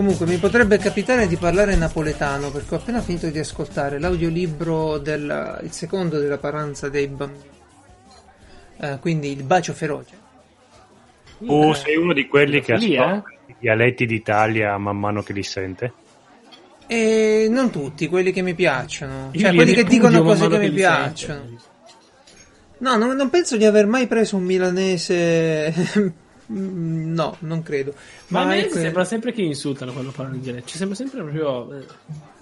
Comunque mi potrebbe capitare di parlare napoletano, perché ho appena finito di ascoltare l'audiolibro del il secondo della paranza dei bambini, quindi Il bacio feroce. Sei uno di quelli che ascolta i dialetti d'Italia man mano che li sente? E non tutti, quelli che mi piacciono, cioè quelli che dicono cose che mi piacciono. Sente. No, non penso di aver mai preso un milanese. No, non credo. Ma a me sembra sempre che insultano quando parlano di dialetto. Ci sembra sempre proprio.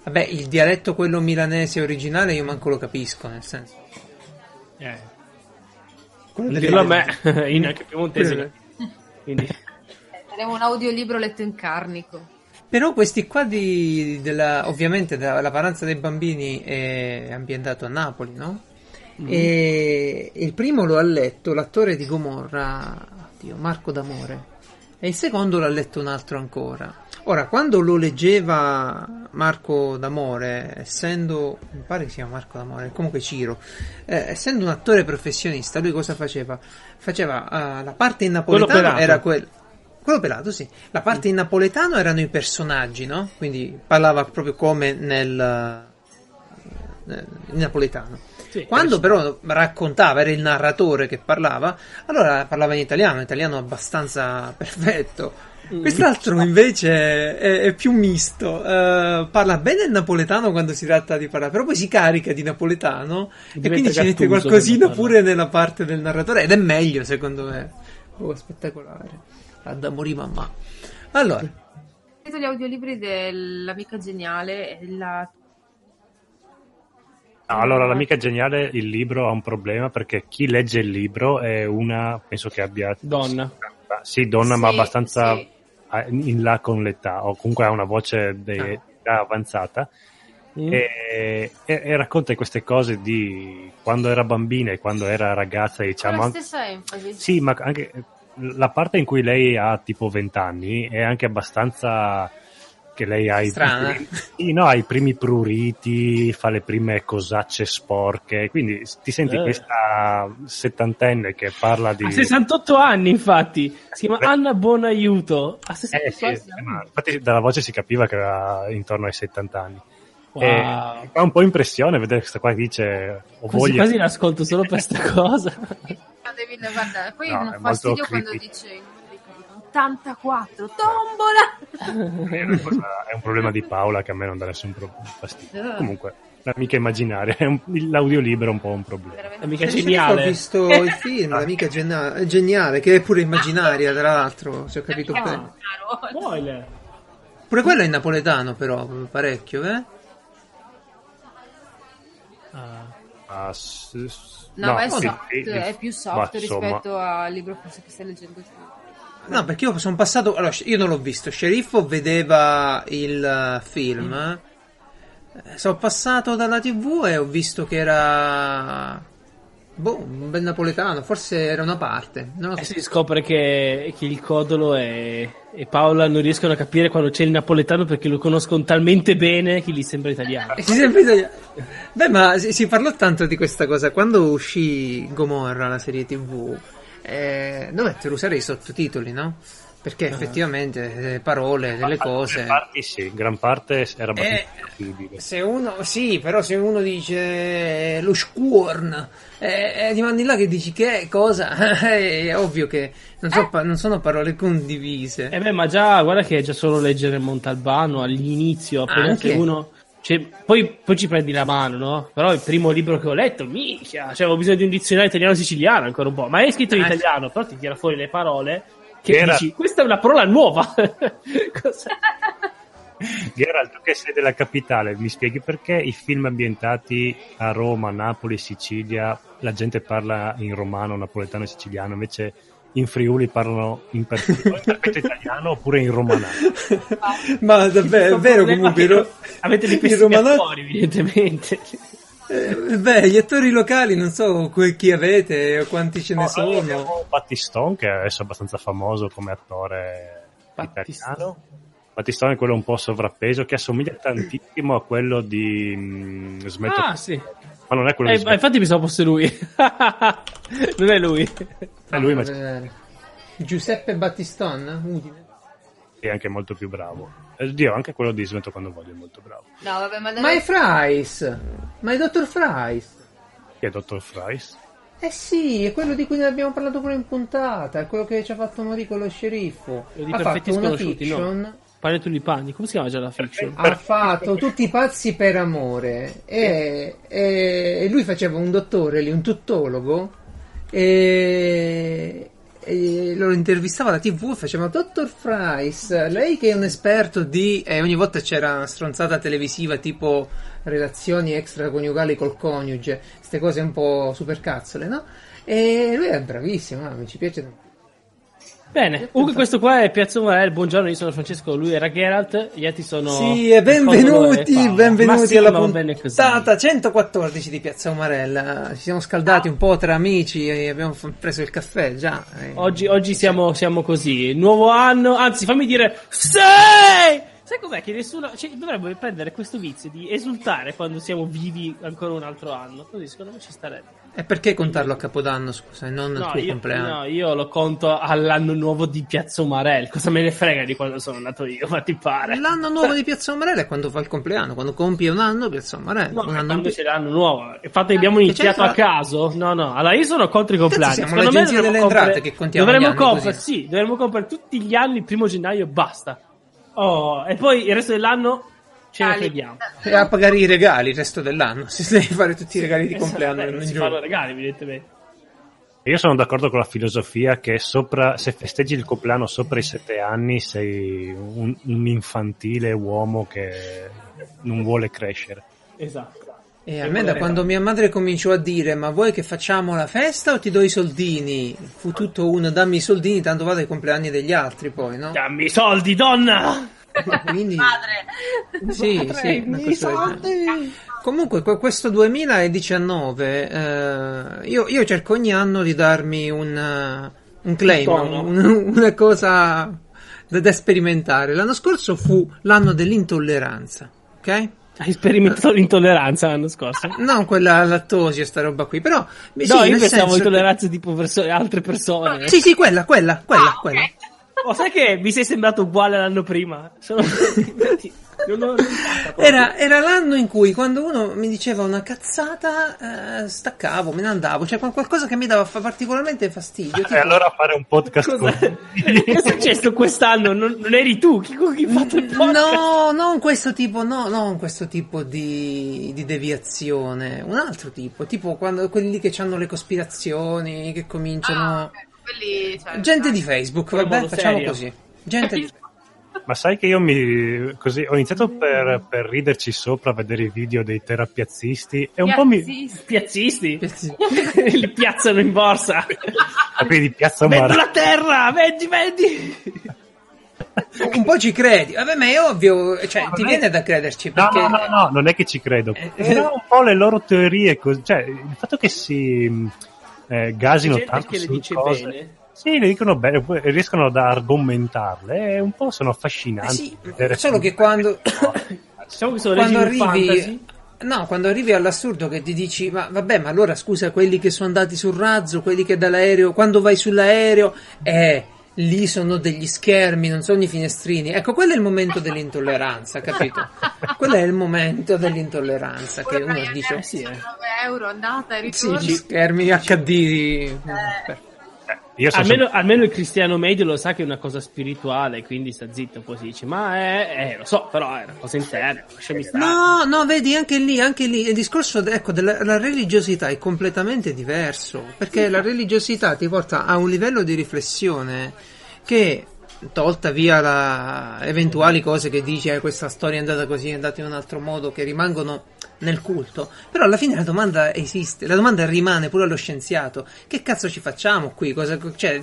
Vabbè, il dialetto quello milanese originale io manco lo capisco, nel senso. Dirlo a me, anche piemontese. Quindi. Faremo un audiolibro letto in carnico. Però questi qua ovviamente La paranza dei bambini è ambientato a Napoli, no? Mm. E il primo lo ha letto l'attore di Gomorra, Marco D'Amore, e il secondo l'ha letto un altro ancora. Ora, quando lo leggeva Marco D'Amore, essendo, mi pare che si chiama Marco D'Amore, comunque Ciro, essendo un attore professionista, lui cosa faceva? Faceva la parte in napoletano, quello era quello pelato, sì. La parte in napoletano erano i personaggi, no? Quindi parlava proprio come nel napoletano. Sì, quando però raccontava, era il narratore che parlava, allora parlava in italiano abbastanza perfetto. Quest'altro invece è più misto, parla bene il napoletano quando si tratta di parlare, però poi si carica di napoletano e quindi ci mette qualcosina pure nella parte del narratore, ed è meglio secondo me. Spettacolare. Ad amori mamma. Allora, gli audiolibri dell'amica geniale e la... Allora, l'amica geniale, il libro ha un problema perché chi legge il libro è una, penso che abbia... Donna. Sì, donna, sì, ma abbastanza in là con l'età, o comunque ha una voce di età avanzata, e racconta queste cose di quando era bambina e quando era ragazza, diciamo... Con la stessa enfasi. Sì, ma anche la parte in cui lei ha tipo 20 anni è anche abbastanza... che lei ha i primi pruriti, fa le prime cosacce sporche, quindi ti senti questa settantenne che parla di... A 68 anni, infatti, si chiama Anna Bonaiuto. A 68 anni. Infatti dalla voce si capiva che era intorno ai 70 anni. Wow. E fa un po' impressione vedere questa qua che dice... Quasi l'ascolto solo per questa cosa. Poi è un fastidio quando dice... 84, tombola! È un problema di Paola che a me non dà nessun fastidio. Comunque, l'amica immaginaria, l'audiolibro è un po' un problema. L'amica geniale. Ho visto il film, l'amica geniale, che è pure immaginaria, tra l'altro, se ho capito bene. Pure quello è in napoletano, però, parecchio, eh? Ma è soft, è più soft rispetto al libro che stai leggendo tu. No, perché io sono passato... Allora, io non l'ho visto. Sceriffo vedeva il film. Sono passato dalla TV e ho visto che era... un bel napoletano. Forse era una parte. No? Si scopre che il Codolo e Paola non riescono a capire quando c'è il napoletano perché lo conoscono talmente bene che gli sembra italiano. Beh, ma si parlò tanto di questa cosa. Quando uscì Gomorra, la serie TV... dovettero usare i sottotitoli, no? Perché effettivamente le parole, delle cose. Parti sì, gran parte era possibile. Però se uno dice lo squorn, ti mandi là che dici che cosa? È ovvio che non sono parole condivise. Ma già guarda che è già solo leggere Montalbano all'inizio, appena che uno. Cioè, poi ci prendi la mano, no? Però il primo libro che ho letto, avevo bisogno di un dizionario italiano-siciliano ancora un po', ma è scritto in italiano, però ti tira fuori le parole che dici, questa è una parola nuova. Geralt, tu che sei della capitale, mi spieghi perché i film ambientati a Roma, Napoli, Sicilia, la gente parla in romano, napoletano e siciliano, invece in Friuli parlano in perfetto italiano oppure in romanato? Ma davvero, è vero comunque. Avete dei pessimi attori, evidentemente. Gli attori locali, non so chi avete o quanti ce ne sono. Abbiamo Battiston, che adesso è abbastanza famoso come attore italiano. Battiston è quello un po' sovrappeso, che assomiglia tantissimo a quello di Smetto. Sì. Ma non è quello di infatti pensavo fosse lui. Non è lui. È lui, Giuseppe Battiston, utile. È anche molto più bravo. Oddio, anche quello di Smetto quando voglio è molto bravo. No, vabbè, ma è Fries! Ma è Dottor Fries! Che è Dottor Fries? Eh sì, è quello di cui ne abbiamo parlato pure in puntata, è quello che ci ha fatto morire con lo sceriffo. Di ha fatto una fiction... No. Parli tu di panni, come si chiama già la fiction? Ha fatto Tutti pazzi per amore e lui faceva un dottore lì, un tuttologo e lo intervistava alla TV e faceva Dottor Fries, lei che è un esperto di... ogni volta c'era una stronzata televisiva tipo relazioni extraconiugali col coniuge, queste cose un po' supercazzole, no? E lui è bravissimo, mi ci piace. Bene, comunque questo qua è Piazza Umarella. Buongiorno, io sono Francesco, lui era Geralt, gli altri sono... Sì, e benvenuti alla puntata 114 di Piazza Umarella. Ci siamo scaldati un po' tra amici e abbiamo preso il caffè già. Oggi siamo così, nuovo anno, anzi fammi dire... Sei! Sai com'è che nessuno... Cioè, dovrebbe prendere questo vizio di esultare quando siamo vivi ancora un altro anno. Così secondo me ci starebbe. E perché contarlo a Capodanno, scusa, e non al tuo compleanno? No, io lo conto all'anno nuovo di Piazza Umarella. Cosa me ne frega di quando sono nato io, ma ti pare? L'anno nuovo di Piazza Umarella è quando fa il compleanno, quando compie un anno Piazza Umarella. No, quando c'è l'anno nuovo. Infatti abbiamo iniziato a caso. No, allora io sono contro i compleanni. Siamo l'agenzia delle entrate che contiamo dovremmo comprare tutti gli anni il 1 gennaio e basta. Oh, e poi il resto dell'anno... ce ne crediamo a pagare i regali il resto dell'anno, se devi fare tutti i regali di compleanno non si fanno regali evidentemente. Io sono d'accordo con la filosofia che sopra, se festeggi il compleanno sopra i 7 anni sei un infantile uomo che non vuole crescere. Esatto. E a me da quando mia madre cominciò a dire ma vuoi che facciamo la festa o ti do i soldini? Fu tutto uno dammi i soldini tanto vado ai compleanni degli altri poi, no? Dammi i soldi donna! Quindi, padre. Sì, comunque questo 2019 io cerco ogni anno di darmi un claim, una cosa da sperimentare. L'anno scorso fu l'anno dell'intolleranza, ok? Hai sperimentato l'intolleranza l'anno scorso? No, quella alla lattosio, sta roba qui, però... No, io pensavo intolleranza tipo altre persone. Sì, quella. Okay. Quella. Oh, sai che mi sei sembrato uguale l'anno prima? Era l'anno in cui quando uno mi diceva una cazzata staccavo, me ne andavo, cioè qualcosa che mi dava particolarmente fastidio. Tipo... E allora fare un podcast con... Che è successo quest'anno? Non eri tu chi ha fatto il podcast? No, non questo tipo di deviazione, un altro tipo quando quelli che hanno le cospirazioni, che cominciano... Quelli, cioè, gente di Facebook, vabbè, facciamo serio. Così. Gente di... Ma sai che io ho iniziato per riderci sopra a vedere i video dei terapiazzisti e un po' mi... Piazzisti? Li piazzano in borsa. Vedi, piazza Vendo la terra, vendi. Un po' ci credi, vabbè, ma è ovvio, cioè ti viene da crederci perché... No, non è che ci credo. Però un po' le loro teorie, cioè il fatto che si... gasino tanto su cose bene. Sì, le dicono bene, riescono ad argomentarle e un po' sono affascinanti. Sì, solo che quando arrivi all'assurdo che ti dici ma allora scusa, quelli che sono andati sul razzo, quelli che dall'aereo, quando vai sull'aereo lì sono degli schermi, non sono i finestrini. Ecco, quello è il momento dell'intolleranza, capito? Quello è il momento dell'intolleranza che uno dice €9 andata e ritorno. Sì, schermi HD. Almeno il cristiano medio lo sa che è una cosa spirituale, quindi sta zitto, poi si dice ma lo so, però è una cosa interna, lasciami stare. No, vedi, anche lì il discorso della religiosità è completamente diverso, perché la religiosità ti porta a un livello di riflessione che, tolta via eventuali cose che dici questa storia è andata così, è andata in un altro modo, che rimangono nel culto, però alla fine la domanda esiste, la domanda rimane pure allo scienziato: che cazzo ci facciamo qui? Cos'è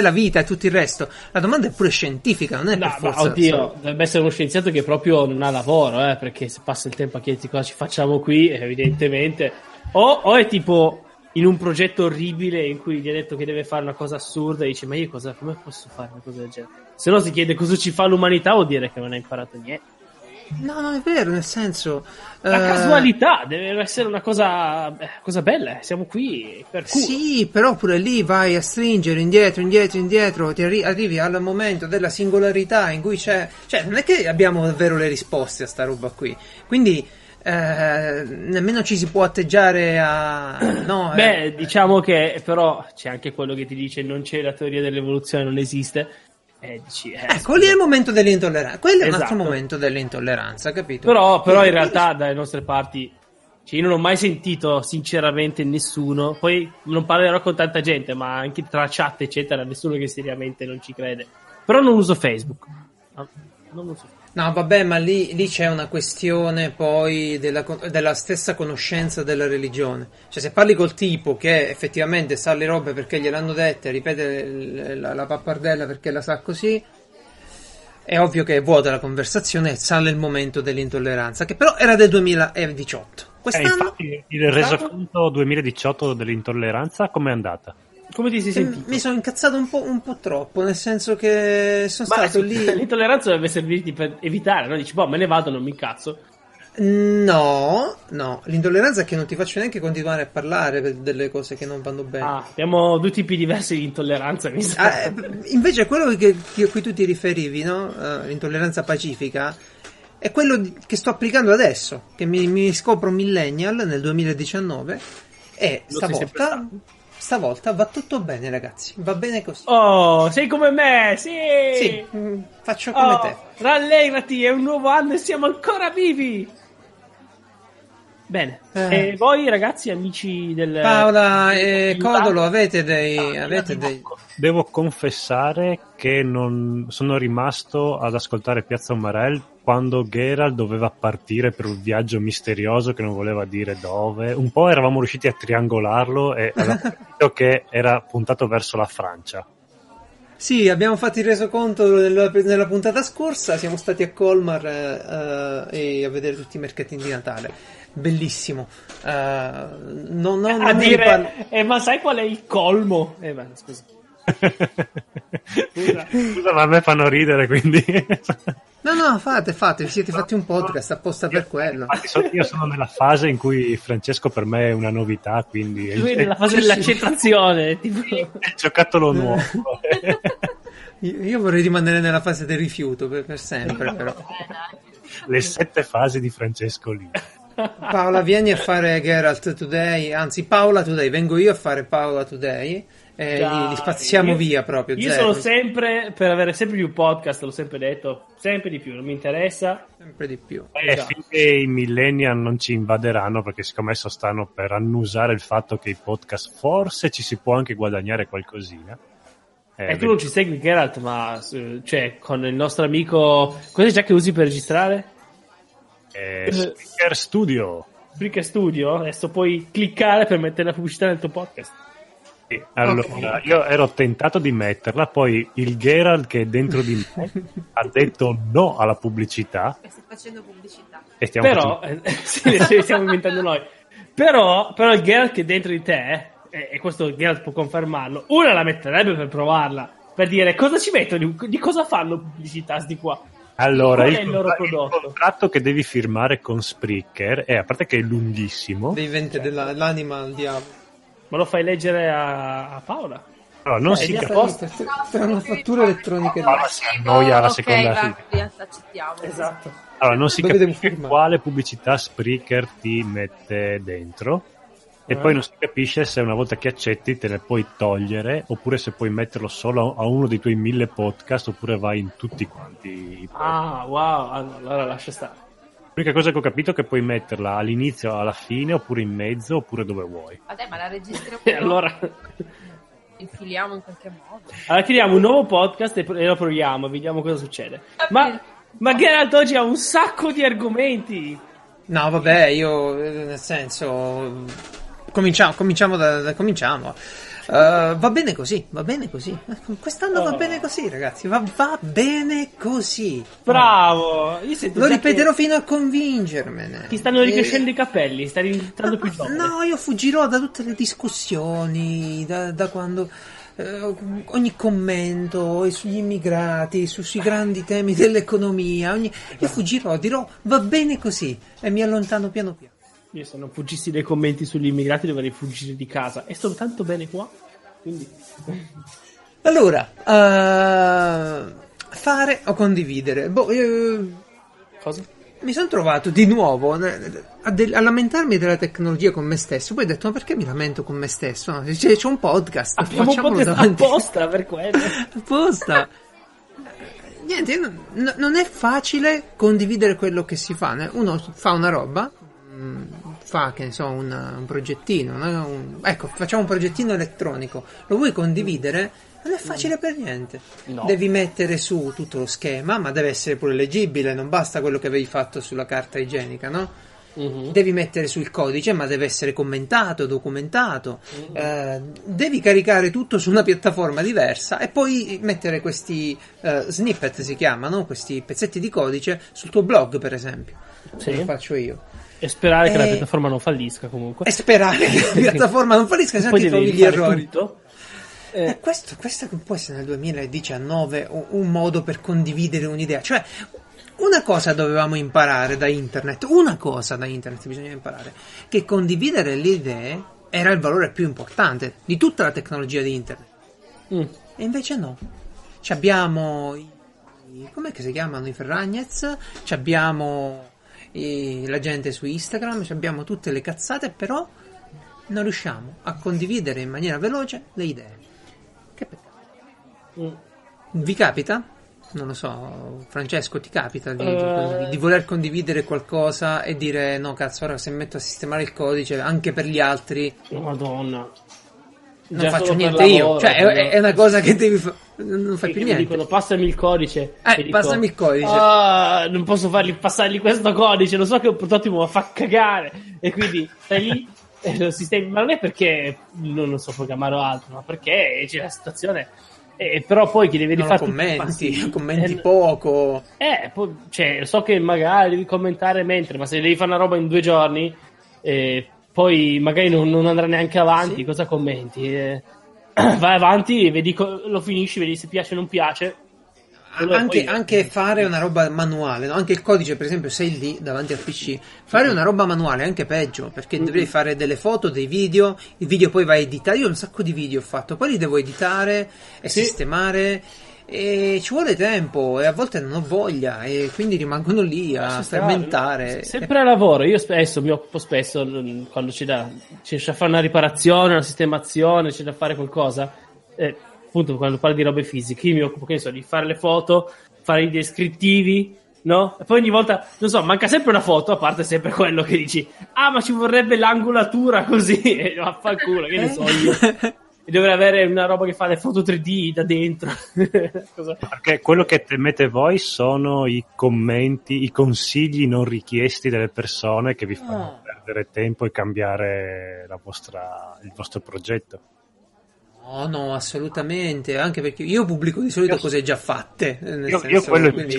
la vita e tutto il resto? La domanda è pure scientifica, non è per forza. Oddio, dovrebbe essere uno scienziato che proprio non ha lavoro, perché se passa il tempo a chiederti cosa ci facciamo qui, evidentemente o è tipo in un progetto orribile in cui gli ha detto che deve fare una cosa assurda e dice ma io come posso fare una cosa del genere? Se no si chiede cosa ci fa l'umanità, vuol dire che non ha imparato niente. No, non è vero, nel senso... La casualità deve essere una cosa bella, siamo qui per cui. Sì, però pure lì vai a stringere indietro, ti arrivi al momento della singolarità in cui c'è... Cioè, non è che abbiamo davvero le risposte a sta roba qui, quindi... nemmeno ci si può atteggiare a... No, beh, diciamo che però c'è anche quello che ti dice non c'è la teoria dell'evoluzione, non esiste. Dici, ecco, lì è il momento dell'intolleranza. Quello è un altro momento dell'intolleranza, capito? Però in realtà dalle nostre parti, cioè, io non ho mai sentito sinceramente nessuno, poi non parlerò con tanta gente, ma anche tra chat eccetera, nessuno che seriamente non ci crede. Però non uso Facebook, non uso Facebook. No, vabbè, ma lì c'è una questione poi della stessa conoscenza della religione. Cioè, se parli col tipo che effettivamente sa le robe perché gliel'hanno dette, ripete la pappardella perché la sa così, è ovvio che è vuota la conversazione e sale il momento dell'intolleranza, che però era del 2018. Quest'anno, infatti, il resoconto 2018 dell'intolleranza com'è andata? Come ti sei sentito? Mi sono incazzato un po' troppo, nel senso che sono stato lì. L'intolleranza dovrebbe servirti per evitare, no? Dici, boh, me ne vado, non mi incazzo. No, l'intolleranza è che non ti faccio neanche continuare a parlare delle cose che non vanno bene. Abbiamo due tipi diversi di intolleranza, mi sa. Invece quello a cui tu ti riferivi, no? L'intolleranza pacifica, è quello che sto applicando adesso, che mi scopro millennial nel 2019 e Stavolta va tutto bene, ragazzi, va bene così. Oh, sei come me, sì, faccio come te. Rallegrati, è un nuovo anno e siamo ancora vivi. Bene, e voi ragazzi, amici del... Paola e Codolo, avete dei... Devo confessare che non sono rimasto ad ascoltare Piazza Umarella quando Geralt doveva partire per un viaggio misterioso che non voleva dire dove. Un po' eravamo riusciti a triangolarlo e avevo capito che era puntato verso la Francia. Sì, abbiamo fatto il resoconto nella puntata scorsa, siamo stati a Colmar e a vedere tutti i mercatini di Natale. Bellissimo. Ma sai qual è il colmo? Beh, scusa. Scusa, ma a me fanno ridere, quindi... No, fate, vi siete fatti un podcast apposta per quello. Io sono nella fase in cui Francesco per me è una novità, quindi... Lui è nella fase dell'accettazione, tipo... È giocattolo nuovo. Io vorrei rimanere nella fase del rifiuto per sempre, però. Le 7 fasi di Francesco lì. Paola, vieni a fare Geralt Today, anzi Paola Today, vengo io a fare Paola Today. Li spaziamo via proprio. Io sono sempre per avere sempre più podcast, l'ho sempre detto, sempre di più, non mi interessa, sempre di più. Finché i millennial non ci invaderanno, perché siccome adesso stanno per annusare il fatto che i podcast forse ci si può anche guadagnare qualcosina. Tu non ci segui, Geralt, ma cioè con il nostro amico, cos'è già che usi per registrare? Spreaker Studio. Spreaker Studio, adesso puoi cliccare per mettere la pubblicità nel tuo podcast. Sì, allora, io ero tentato di metterla, poi il Geralt che è dentro di me ha detto no alla pubblicità. E sta facendo pubblicità. Stiamo inventando noi. Però il Geralt che è dentro di te, e questo Geralt può confermarlo, una la metterebbe per provarla, per dire cosa ci mettono, di cosa fanno pubblicità sti qua. Allora, il contratto che devi firmare con Spreaker è, a parte che è lunghissimo. Dei venti dell'anima al diavolo. Ma lo fai leggere a Paola? Allora, non si posta. Tra una fattura elettronica. Paola si annoia alla seconda fila. Esatto. Allora, non si capisce quale pubblicità Spreaker ti mette dentro. E poi non si capisce se una volta che accetti te ne puoi togliere, oppure se puoi metterlo solo a uno dei tuoi 1000 podcast, oppure vai in tutti quanti. Wow, allora lascia stare. L'unica cosa che ho capito è che puoi metterla all'inizio, alla fine, oppure in mezzo, oppure dove vuoi. Vabbè, ma la registriamo. Allora infiliamo in qualche modo. Allora creiamo un nuovo podcast e lo proviamo, vediamo cosa succede. Ma Geralt oggi ha un sacco di argomenti. No, vabbè, io nel senso cominciamo. Va bene così. Quest'anno va bene così, ragazzi. Va bene così. Bravo. Io sento lo ripeterò fino a convincermene. Ti stanno ricrescendo i capelli, stai diventando più giovane. No, io fuggirò da tutte le discussioni, da quando ogni commento sugli immigrati, sui grandi temi dell'economia, io fuggirò, dirò va bene così e mi allontano piano piano. Io se non fuggissi dai commenti sugli immigrati dovrei fuggire di casa, e sto tanto bene qua, quindi. Allora, fare o condividere? Cosa? Mi sono trovato di nuovo a lamentarmi della tecnologia con me stesso. Poi ho detto, ma perché mi lamento con me stesso? No, c'è un podcast, abbiamo un podcast apposta per quello. Apposta. Niente, non è facile condividere quello che si fa, né? Uno fa una roba, fa, che ne so, un progettino, no? Ecco, facciamo un progettino elettronico, lo vuoi condividere? Non è facile per niente, no. Devi mettere su tutto lo schema, ma deve essere pure leggibile, non basta quello che avevi fatto sulla carta igienica, no? Mm-hmm. Devi mettere sul codice, ma deve essere commentato, documentato. Mm-hmm. Devi caricare tutto su una piattaforma diversa e poi mettere questi snippet, si chiamano, questi pezzetti di codice sul tuo blog, per esempio. Sì. Come faccio io. E sperare che la piattaforma non fallisca, comunque. E sperare che la piattaforma non fallisca, se no ti trovi gli errori. Tutto. Questo può essere nel 2019 un modo per condividere un'idea, cioè una cosa dovevamo imparare da internet, bisogna imparare che condividere le idee era il valore più importante di tutta la tecnologia di internet. E invece no, ci abbiamo com'è che si chiamano i Ferragnez, ci abbiamo la gente su Instagram, ci abbiamo tutte le cazzate, però non riusciamo a condividere in maniera veloce le idee. Che peccato. Vi capita? Non lo so, Francesco, ti capita di voler condividere qualcosa e dire no cazzo, ora se metto a sistemare il codice anche per gli altri, Madonna, non già faccio niente io, lavoro, cioè è una cosa che devi non fai più niente. Dicono passami il codice, passami il codice. Oh, non posso passargli questo codice, lo so che è un prototipo ma fa cagare, e quindi stai lì. Ma non è perché non so programmare o altro, ma perché c'è la situazione, però poi che devi rifare commenti poco, cioè so che magari devi commentare mentre, ma se devi fare una roba in 2 giorni poi magari non andrà neanche avanti. Sì. Cosa commenti? Vai avanti, vedi, lo finisci, vedi se piace o non piace. Anche fare una roba manuale, no? Anche il codice, per esempio, sei lì davanti al PC, fare una roba manuale è anche peggio, perché dovrei fare delle foto, dei video, il video poi va a editare. Io un sacco di video ho fatto, poi li devo editare e sistemare, e ci vuole tempo e a volte non ho voglia e quindi rimangono lì a fermentare. Sempre a lavoro, io spesso mi occupo spesso quando c'è da fare una riparazione, una sistemazione, c'è da fare qualcosa. Appunto, quando parli di robe fisiche, io mi occupo, che ne so, di fare le foto, fare i descrittivi, no? E poi ogni volta, non so, manca sempre una foto, a parte sempre quello che dici, ma ci vorrebbe l'angolatura così, e vaffanculo, che ne so io. E dovrei avere una roba che fa le foto 3D da dentro. Perché quello che temete voi sono i commenti, i consigli non richiesti delle persone che vi fanno perdere tempo e cambiare il vostro progetto. No, assolutamente, anche perché io pubblico di solito cose già fatte, nel senso, quello quindi...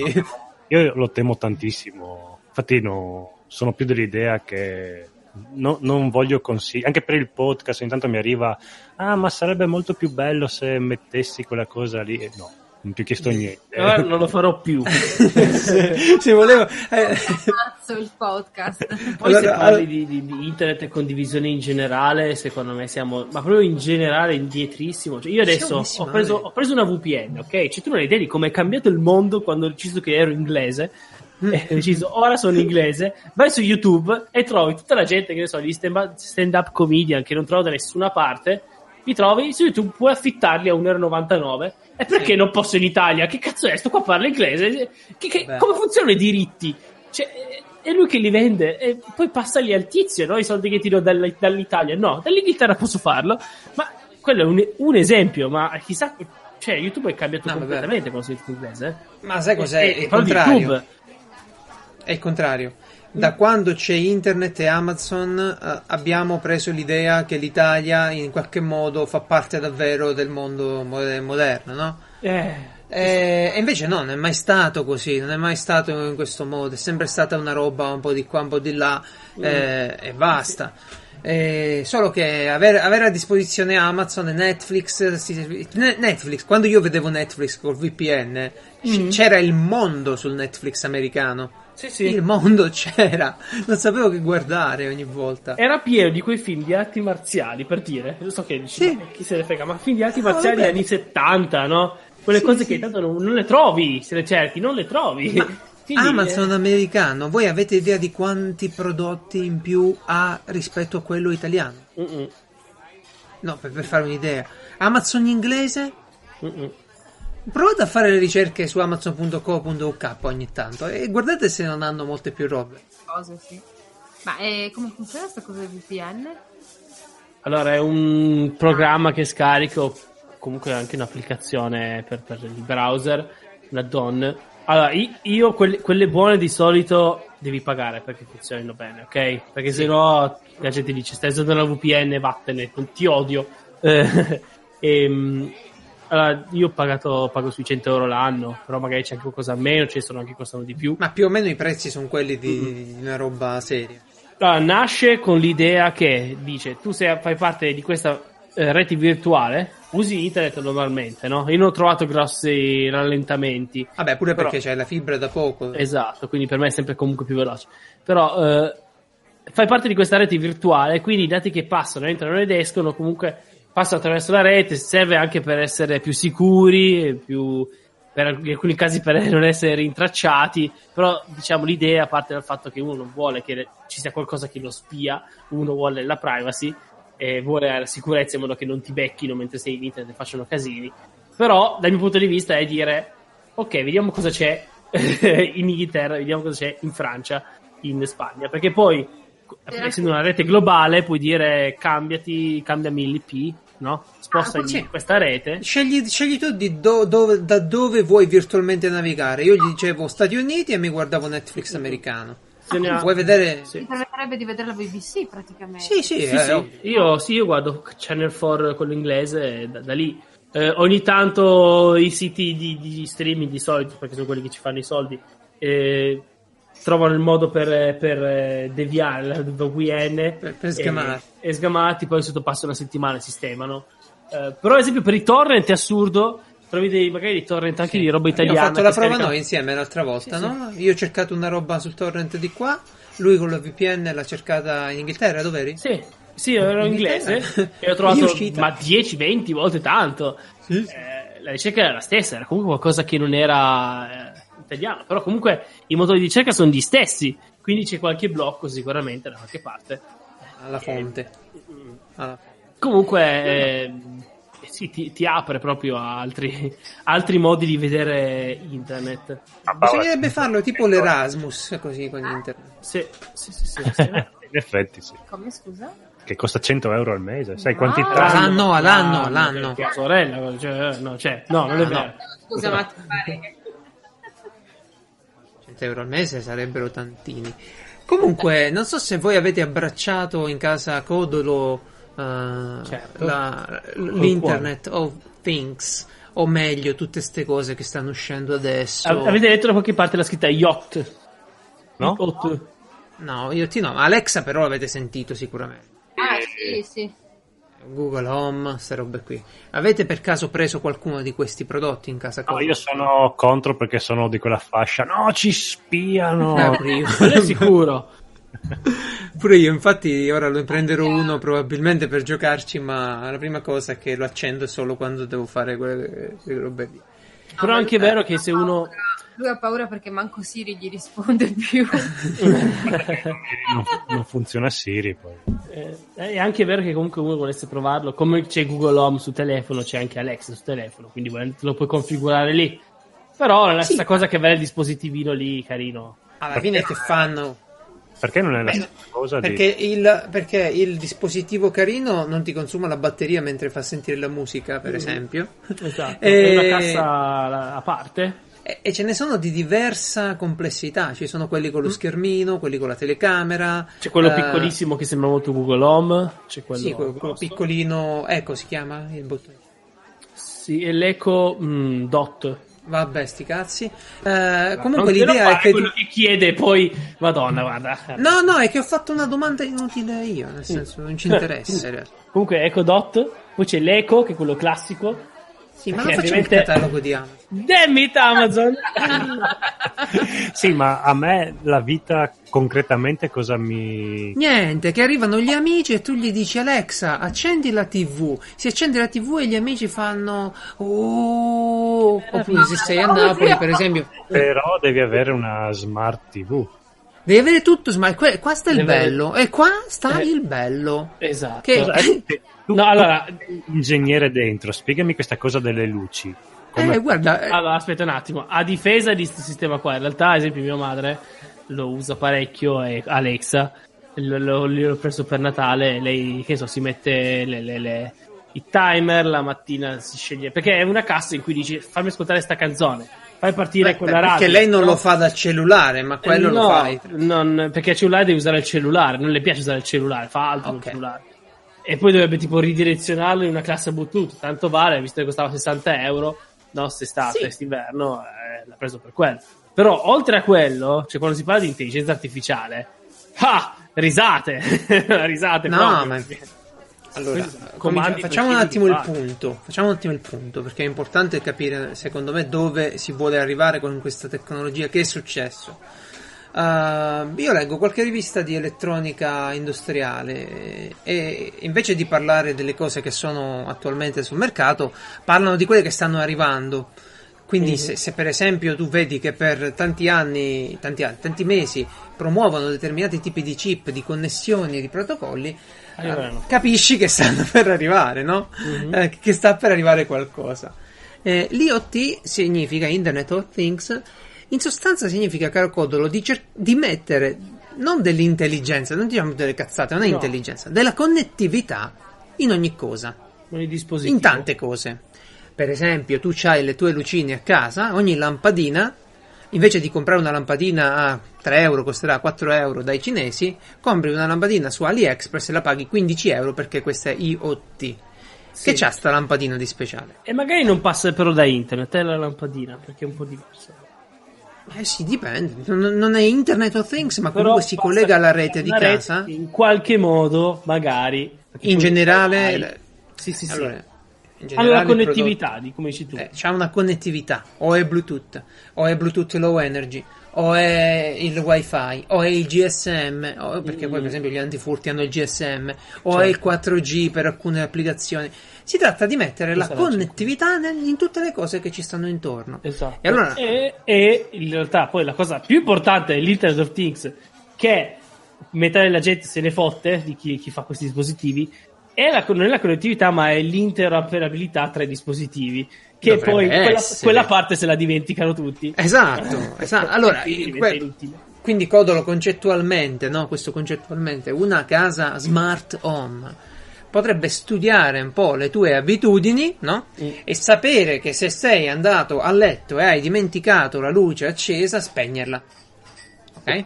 Io lo temo tantissimo, infatti sono più dell'idea che non voglio consigli, anche per il podcast intanto mi arriva, ma sarebbe molto più bello se mettessi quella cosa lì, e no, non ti ho chiesto niente. Non lo farò più. Se volevo il podcast. Poi allora, se parli di internet e condivisione in generale, secondo me siamo, ma proprio in generale, indietrissimo. Cioè, io adesso ho preso una VPN, ok? Cioè, tu non hai idea di come è cambiato il mondo quando ho deciso che ero inglese. Ho deciso, ora sono inglese. Vai su YouTube e trovi tutta la gente, che ne so, gli stand-up comedian che non trovo da nessuna parte. Li trovi su YouTube, puoi affittarli a €1,99. E perché non posso in Italia? Che cazzo è? Sto qua, parla inglese. Come funzionano i diritti? Cioè, è lui che li vende. E poi passa lì al tizio, no? I soldi che tiro dall'Italia. No, dall'Inghilterra posso farlo. Ma quello è un esempio. Ma chissà, cioè, YouTube è cambiato completamente con il inglese. Ma sai cos'è? È contrario. YouTube. È il contrario. Da quando c'è internet e Amazon abbiamo preso l'idea che l'Italia in qualche modo fa parte davvero del mondo moderno, no? E invece no, non è mai stato così, non è mai stato in questo modo, è sempre stata una roba un po' di qua, un po' di là, e basta. Solo che avere a disposizione Amazon e Netflix, quando io vedevo Netflix col VPN, c'era il mondo sul Netflix americano. Sì, sì. Il mondo c'era, non sapevo che guardare ogni volta. Era pieno di quei film di arti marziali, per dire, non so che dici, sì. Chi se ne frega, ma film di arti marziali degli anni 70, no? Quelle cose che tanto non le trovi, se le cerchi, non le trovi. Ma quindi, Amazon americano, voi avete idea di quanti prodotti in più ha rispetto a quello italiano? No, per fare un'idea. Amazon inglese? Provate a fare le ricerche su amazon.co.uk ogni tanto e guardate se non hanno molte più robe. Cose, sì. Ma come funziona questa cosa del VPN? Allora, è un programma che scarico, comunque anche un'applicazione per il browser, una DON. Allora, io quelle buone di solito devi pagare perché funzionino bene, ok? Perché se no la gente dice stai usando la VPN, vattene, ti odio. Allora, io pago sui 100 euro l'anno, però magari c'è anche qualcosa a meno, ci sono anche costano di più. Ma più o meno i prezzi sono quelli di una roba seria. Allora, nasce con l'idea che dice, tu se fai parte di questa rete virtuale, usi internet normalmente, no? Io non ho trovato grossi rallentamenti. Vabbè, pure però, perché c'è la fibra da poco. Esatto, quindi per me è sempre comunque più veloce. Però fai parte di questa rete virtuale, quindi i dati che passano, entrano ed escono comunque... Passa attraverso la rete, serve anche per essere più sicuri, per in alcuni casi per non essere rintracciati, però diciamo l'idea parte dal fatto che uno non vuole che ci sia qualcosa che lo spia, uno vuole la privacy, vuole la sicurezza in modo che non ti becchino mentre sei in internet e facciano casini, però dal mio punto di vista è dire ok, vediamo cosa c'è in Inghilterra, vediamo cosa c'è in Francia, in Spagna, perché poi essendo una rete globale puoi dire cambiami l'IP, no? Sposta in questa rete, scegli tu di da dove vuoi virtualmente navigare. Io gli dicevo Stati Uniti e mi guardavo Netflix americano. Vuoi vedere? Sì. Mi permetterebbe di vedere la BBC praticamente. Sì. Io guardo Channel 4 quello inglese da lì. Ogni tanto i siti di streaming di solito, perché sono quelli che ci fanno i soldi, trovano il modo per deviare la VPN per sgamare e sgamati, poi sotto passa una settimana e sistemano. Però ad esempio per i torrent è assurdo, trovi magari dei torrent anche di roba italiana. Abbiamo fatto la prova noi insieme l'altra volta, no? Io ho cercato una roba sul torrent di qua, lui con la VPN l'ha cercata in Inghilterra, dove eri? Sì, ero inglese e ho trovato ma 10-20 volte tanto. La ricerca era la stessa, era comunque qualcosa che non era... italiano, però comunque i motori di ricerca sono gli stessi, quindi c'è qualche blocco sicuramente da qualche parte alla fonte. Comunque sì, ti apre proprio a altri modi di vedere internet. Bisognerebbe farlo tipo l'Erasmus così con internet. Sì. In effetti sì. Come, scusa? Che costa 100 euro al mese, sai quanti all'anno. Tua sorella, non è vero. Scusa, ma ti pare che euro al mese sarebbero tantini. Comunque non so se voi avete abbracciato in casa Codolo l'Internet of Things, o meglio tutte ste cose che stanno uscendo adesso. Avete letto da qualche parte la scritta yacht? No, yacht no, ma Alexa però l'avete sentito sicuramente. Sì. Google Home, queste robe qui. Avete per caso preso qualcuno di questi prodotti in casa? No, io sono contro perché sono di quella fascia. No, ci spiano. Quello è sicuro. Pure io, infatti, ora lo prenderò uno probabilmente per giocarci, ma la prima cosa è che lo accendo solo quando devo fare quelle robe lì. Però anche è vero che se uno... Lui ha paura perché manco Siri gli risponde più. non funziona Siri poi. È anche vero che comunque uno volesse provarlo, come c'è Google Home su telefono, c'è anche Alexa su telefono, quindi lo puoi configurare lì. Però è la stessa cosa che avere il dispositivino lì carino. Alla fine che fanno? Perché non è la stessa cosa? Perché il dispositivo carino non ti consuma la batteria mentre fa sentire la musica, per esempio. Esatto, è una cassa a parte. E ce ne sono di diversa complessità, ci sono quelli con lo schermino, quelli con la telecamera, c'è quello piccolissimo che sembra molto Google Home, c'è quello piccolino, si chiama il bottone. Sì, è l'Echo Dot. Vabbè, sti cazzi. Comunque l'idea è che quello che chiede poi Madonna, guarda. No, è che ho fatto una domanda inutile io, nel senso non ci interessa. Comunque Eco Dot, poi c'è l'Eco che è quello classico. Sì, ma non facciamo il catalogo di Amazon. Damn it, Amazon. Sì, ma a me la vita concretamente cosa mi... Niente, che arrivano gli amici e tu gli dici Alexa, accendi la TV. Si accende la TV e gli amici fanno oppure se sei a Napoli, per esempio. Però devi avere una smart TV. Devi avere tutto smart. Qua sta il bello. E qua sta il bello. Esatto. Che... No, allora, ingegnere dentro, spiegami questa cosa delle luci. Come... guarda. Allora, aspetta un attimo. A difesa di questo sistema qua, in realtà, ad esempio, mia madre lo usa parecchio, e Alexa l'ho preso per Natale, lei, che so, si mette i timer, la mattina si sceglie, perché è una cassa in cui dice fammi ascoltare sta canzone. Fai partire con la radio. Perché lei non lo fa dal cellulare, ma quello no, lo fai. Non, perché al cellulare devi usare il cellulare, non le piace usare il cellulare, fa altro col cellulare. E poi dovrebbe tipo ridirezionarlo in una classe Bluetooth, tanto vale, visto che costava €60, no, quest'estate, quest'inverno, l'ha preso per quello. Però oltre a quello, cioè quando si parla di intelligenza artificiale, risate, risate no, proprio. Ma... Allora, facciamo un attimo il punto, perché è importante capire, secondo me, dove si vuole arrivare con questa tecnologia, che è successo. Io leggo qualche rivista di elettronica industriale e invece di parlare delle cose che sono attualmente sul mercato, parlano di quelle che stanno arrivando. Quindi se per esempio tu vedi che per tanti mesi promuovono determinati tipi di chip, di connessioni, di protocolli, capisci che stanno per arrivare, no? Che sta per arrivare qualcosa. L'IoT significa Internet of Things. In sostanza significa, caro Codolo, di mettere non dell'intelligenza, non diciamo delle cazzate, non è intelligenza, della connettività in ogni cosa, ogni dispositivo, in tante cose. Per esempio, tu c'hai le tue lucine a casa, ogni lampadina, invece di comprare una lampadina a €3, costerà €4 dai cinesi, compri una lampadina su AliExpress e la paghi €15 perché questa è IoT. Che c'ha sta lampadina di speciale? E magari non passa però da internet, è la lampadina, perché è un po' diversa. Sì, dipende, non è Internet of Things, ma comunque si collega alla rete di casa in qualche modo, magari in generale. Sì, allora, la connettività prodotto, di come dici tu, c'è una connettività, o è Bluetooth, o è Bluetooth Low Energy, o è il Wi-Fi, o è il GSM, perché poi per esempio gli antifurti hanno il GSM, o è il 4G per alcune applicazioni. Si tratta di mettere la connettività in tutte le cose che ci stanno intorno. Esatto. E, allora... e in realtà poi la cosa più importante è l'Internet of Things, che metà della gente se ne fotte di chi fa questi dispositivi, non è la connettività, ma è l'interoperabilità tra i dispositivi, che dovrebbe poi quella parte se la dimenticano tutti. Esatto. Allora, quindi Codolo, concettualmente, no? Questo concettualmente, una casa smart home potrebbe studiare un po' le tue abitudini, no? E sapere che se sei andato a letto e hai dimenticato la luce accesa, spegnerla. Ok?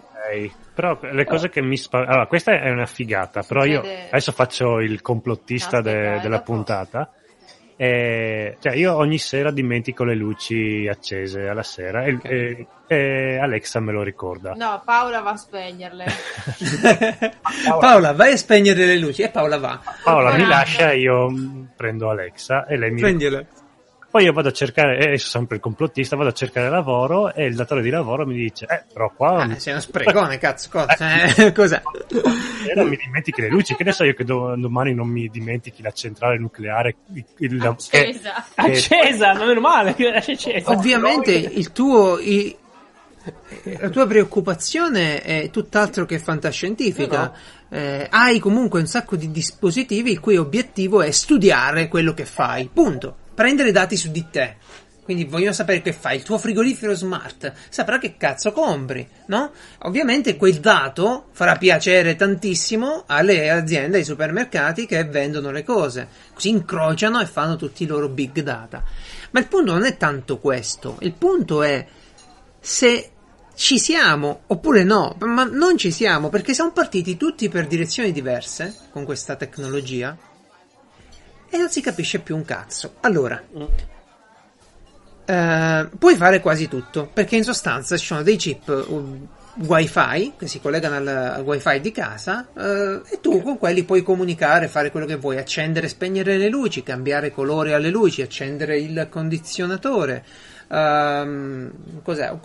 Però le cose che mi spaventano... Allora, questa è una figata, però io adesso faccio il complottista della puntata. Cioè, io ogni sera dimentico le luci accese alla sera e Alexa me lo ricorda. No, Paola va a spegnerle. Paola, vai a spegnere le luci e Paola va. Paola mi lascia, io prendo Alexa e lei mi ricorda. Poi io vado a cercare, sono sempre il complottista, vado a cercare lavoro e il datore di lavoro mi dice, però qua... sei uno sprecone, cazzo, cos'è? Non mi dimentichi le luci, che ne so io che domani non mi dimentichi la centrale nucleare... Accesa, non è normale, accesa. Ovviamente la tua preoccupazione è tutt'altro che fantascientifica. No. Hai comunque un sacco di dispositivi il cui obiettivo è studiare quello che fai, punto. Prendere dati su di te, quindi vogliono sapere che fai. Il tuo frigorifero smart saprà che cazzo compri, no? Ovviamente quel dato farà piacere tantissimo alle aziende, ai supermercati che vendono le cose, si incrociano e fanno tutti i loro big data. Ma il punto non è tanto questo, il punto è se ci siamo oppure no. Ma non ci siamo, perché siamo partiti tutti per direzioni diverse con questa tecnologia e non si capisce più un cazzo. Allora, puoi fare quasi tutto, perché in sostanza ci sono dei chip wifi che si collegano al wifi di casa, e tu con quelli puoi comunicare, fare quello che vuoi, accendere e spegnere le luci, cambiare colore alle luci, accendere il condizionatore, quelle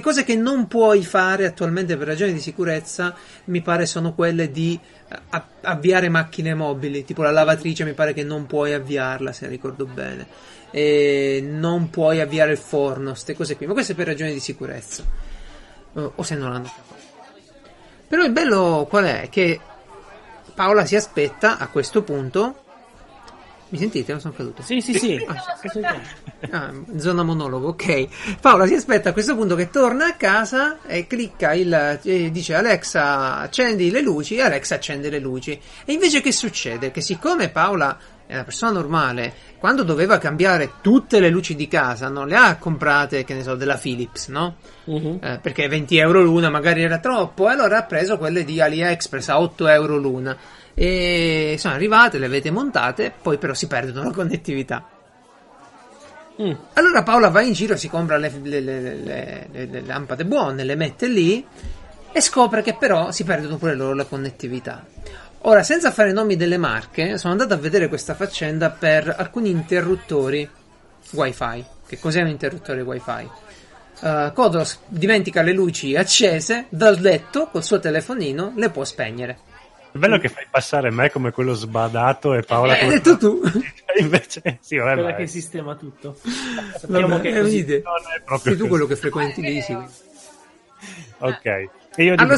cose che non puoi fare attualmente per ragioni di sicurezza, mi pare sono quelle di avviare macchine mobili, tipo la lavatrice mi pare che non puoi avviarla, se ricordo bene, e non puoi avviare il forno, queste cose qui, ma questo è per ragioni di sicurezza, o se non l'hanno fatto. Però il bello qual è? Che Paola si aspetta a questo punto. Mi sentite? Non sono caduto. Sì. Zona monologo, ok. Paola si aspetta a questo punto che torna a casa e clicca e dice Alexa accendi le luci, e Alexa accende le luci. E invece che succede? Che siccome Paola è una persona normale, quando doveva cambiare tutte le luci di casa non le ha comprate, che ne so, della Philips, no? Uh-huh. Perché 20 euro l'una magari era troppo, e allora ha preso quelle di AliExpress a 8 euro l'una. E sono arrivate, le avete montate, poi però si perdono la connettività. Allora Paola va in giro, si compra le lampade buone, le mette lì e scopre che però si perdono pure loro la connettività. Ora, senza fare nomi delle marche, sono andato a vedere questa faccenda per alcuni interruttori wifi. Che cos'è un interruttore wifi? Codros dimentica le luci accese, dal letto col suo telefonino le può spegnere. È bello che fai passare me come quello sbadato e Paola come... Hai detto tu! Invece, sì, vabbè, quella che sistema tutto. Sappiamo che è un'idea. Sei tu quello che frequenti lì, sì. Ok. E io allo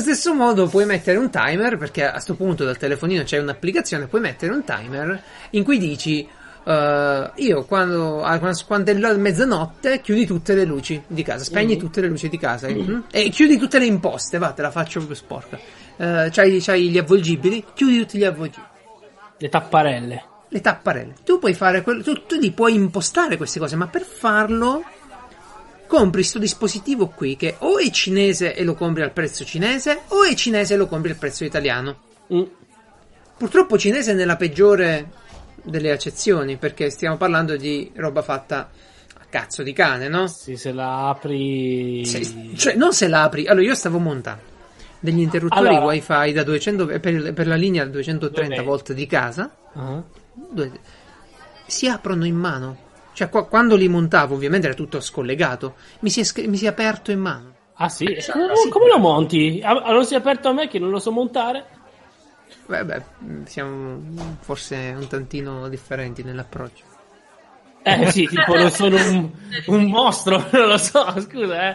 stesso modo puoi mettere un timer, perché a sto punto dal telefonino c'è un'applicazione, puoi mettere un timer in cui dici io quando è la mezzanotte chiudi tutte le luci di casa, spegni tutte le luci di casa e chiudi tutte le imposte, va, te la faccio proprio sporca. C'hai gli avvolgibili, chiudi tutti gli avvolgibili, le tapparelle, tu puoi fare quello, tu li puoi impostare queste cose, ma per farlo compri sto dispositivo qui che o è cinese e lo compri al prezzo cinese, o è cinese e lo compri al prezzo italiano. Purtroppo cinese è nella peggiore delle accezioni, perché stiamo parlando di roba fatta a cazzo di cane, no? Sì, se la apri... Cioè, non se la apri... Allora, io stavo montando degli interruttori wifi da 200 per la linea 230 volt di casa, si aprono in mano. Cioè, quando li montavo, ovviamente era tutto scollegato, mi si è aperto in mano. Ah sì? Come lo monti? Non si è aperto a me che non lo so montare? Beh, siamo forse un tantino differenti nell'approccio. Sì, tipo non sono un mostro, non lo so, scusa,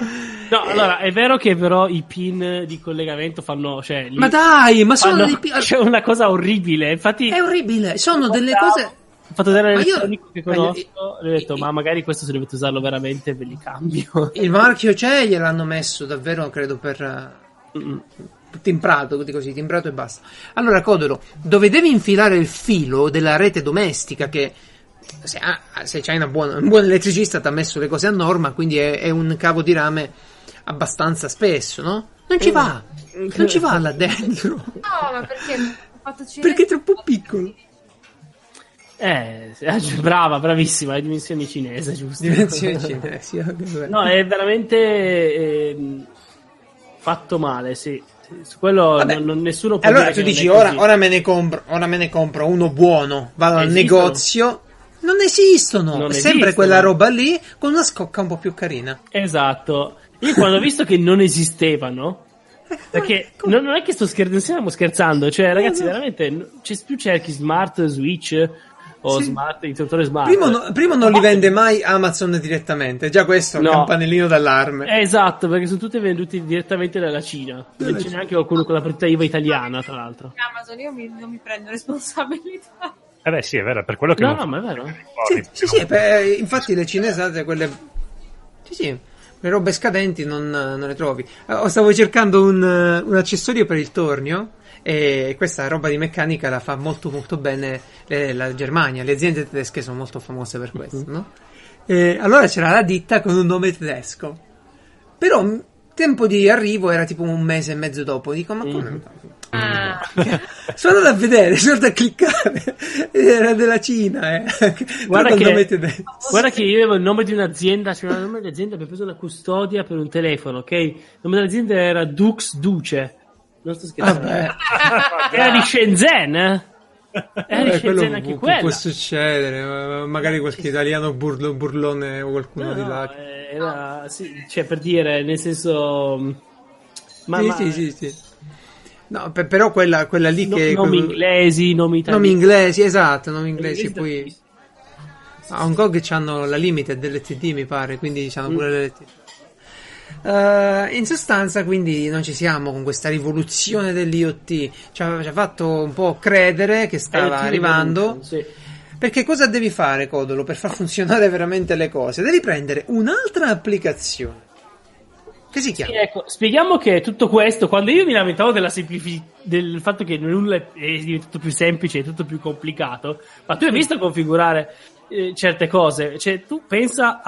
No, allora, è vero che però i pin di collegamento fanno, cioè... Ma dai, ma sono dei pin... Cioè, una cosa orribile, infatti... È orribile, sono delle cose... Ho fatto vedere l'elettronico che conosco, gli ho detto, ma magari questo se dovete usarlo veramente ve li cambio. Il marchio c'è, gliel'hanno messo davvero, credo, per... timbrato e basta. Allora, Codolo, dove devi infilare il filo della rete domestica che... Se c'hai un buon elettricista ti ha messo le cose a norma, quindi è un cavo di rame abbastanza spesso, no? Non ci va là dentro. No, ma perché? Perché è troppo piccolo. Bravissima, le dimensioni cinese, giusto? Dimensioni cinesi, no, è veramente fatto male, sì. Su quello nessuno può. Allora tu dici ora me ne compro uno buono, vado al negozio. Non esistono, non è sempre quella roba lì con una scocca un po' più carina. Esatto. Io quando ho visto che non esistevano, perché non è che sto scherzando, stiamo scherzando, cioè ragazzi veramente più cerchi smart switch o smart interruttore smart. Primo non li vende mai Amazon direttamente, già questo è un campanellino d'allarme. Esatto, perché sono tutte vendute direttamente dalla Cina. Non c'è neanche qualcuno con la partita IVA italiana, tra l'altro. Amazon non mi prendo responsabilità. Eh beh sì, è vero, per quello che... No, ma è vero. Infatti le cinesate, quelle... Sì, le robe scadenti non le trovi. Stavo cercando un accessorio per il tornio, e questa roba di meccanica la fa molto molto bene la Germania. Le aziende tedesche sono molto famose per questo, no? E allora c'era la ditta con un nome tedesco. Però tempo di arrivo era tipo un mese e mezzo dopo. Dico, ma come... Sono andata a vedere, sono andata a cliccare, era della Cina. Guarda che io avevo il nome di un'azienda, cioè il nome dell'azienda, abbiamo preso una custodia per un telefono, ok? Il nome dell'azienda era Dux Duce, non sto scherzando, era di Shenzhen, quello può succedere, magari qualche italiano burlone o qualcuno di là, era, sì, cioè per dire, nel senso, sì. No, però quella lì che... Nomi inglesi, esatto, nomi inglesi. Poi a Hong Kong c'hanno la limited dell'LTD, mi pare, quindi c'hanno pure l'LTD. In sostanza, quindi, non ci siamo con questa rivoluzione dell'IoT. Ci ha fatto un po' credere che stava arrivando. Sì. Perché cosa devi fare, Codolo, per far funzionare veramente le cose? Devi prendere un'altra applicazione. Che si chiama? Sì, ecco, spieghiamo che tutto questo, quando io mi lamentavo del fatto che nulla è diventato più semplice, è tutto più complicato, ma tu hai visto configurare certe cose, cioè tu pensa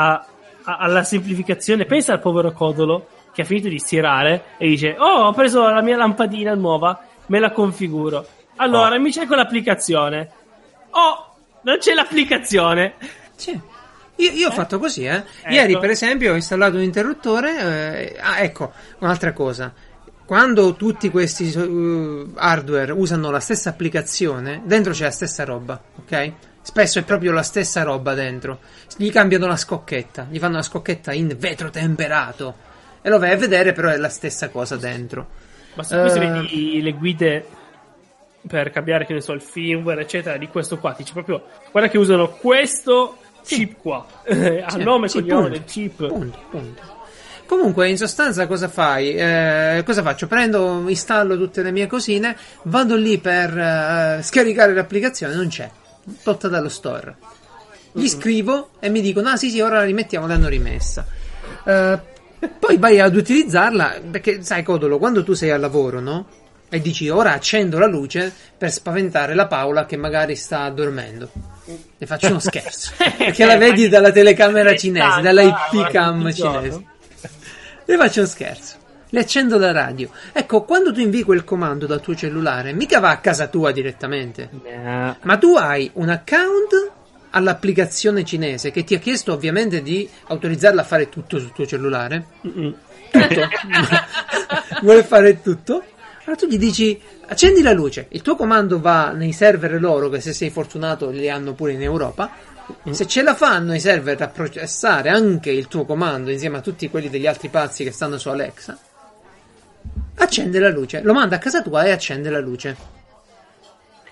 alla semplificazione, pensa al povero Codolo che ha finito di stirare e dice: oh, ho preso la mia lampadina nuova, me la configuro, allora mi cerco l'applicazione, non c'è l'applicazione, c'è. Io ho fatto così, ecco. Ieri per esempio ho installato un interruttore, ecco un'altra cosa, quando tutti questi hardware usano la stessa applicazione, dentro c'è la stessa roba, ok? Spesso è proprio la stessa roba dentro, gli cambiano la scocchetta, gli fanno la scocchetta in vetro temperato e lo vai a vedere, però è la stessa cosa dentro. Ma se poi vedi le guide per cambiare, che ne so, il firmware eccetera di questo qua, dice proprio: guarda che usano questo chip qua, a nome e cognome del chip. Punto. Comunque, in sostanza, cosa fai? Cosa faccio? Prendo, installo tutte le mie cosine, vado lì per scaricare l'applicazione, non c'è, tolta dallo store. Gli scrivo e mi dicono: ah sì, ora la rimettiamo, l'hanno rimessa. Poi vai ad utilizzarla, perché sai, Codolo, quando tu sei al lavoro, no? E dici: ora accendo la luce per spaventare la Paola che magari sta dormendo. Le faccio uno scherzo, perché la vedi dalla telecamera cinese, dalla IP cam cinese. Le faccio uno scherzo, le accendo la radio. Ecco, quando tu invii quel comando dal tuo cellulare, mica va a casa tua direttamente, ma tu hai un account all'applicazione cinese che ti ha chiesto ovviamente di autorizzarla a fare tutto sul tuo cellulare. Tutto. Vuole fare tutto. Allora tu gli dici: accendi la luce, il tuo comando va nei server loro, che se sei fortunato li hanno pure in Europa, se ce la fanno i server a processare anche il tuo comando insieme a tutti quelli degli altri pazzi che stanno su Alexa, accende la luce, lo manda a casa tua e accende la luce.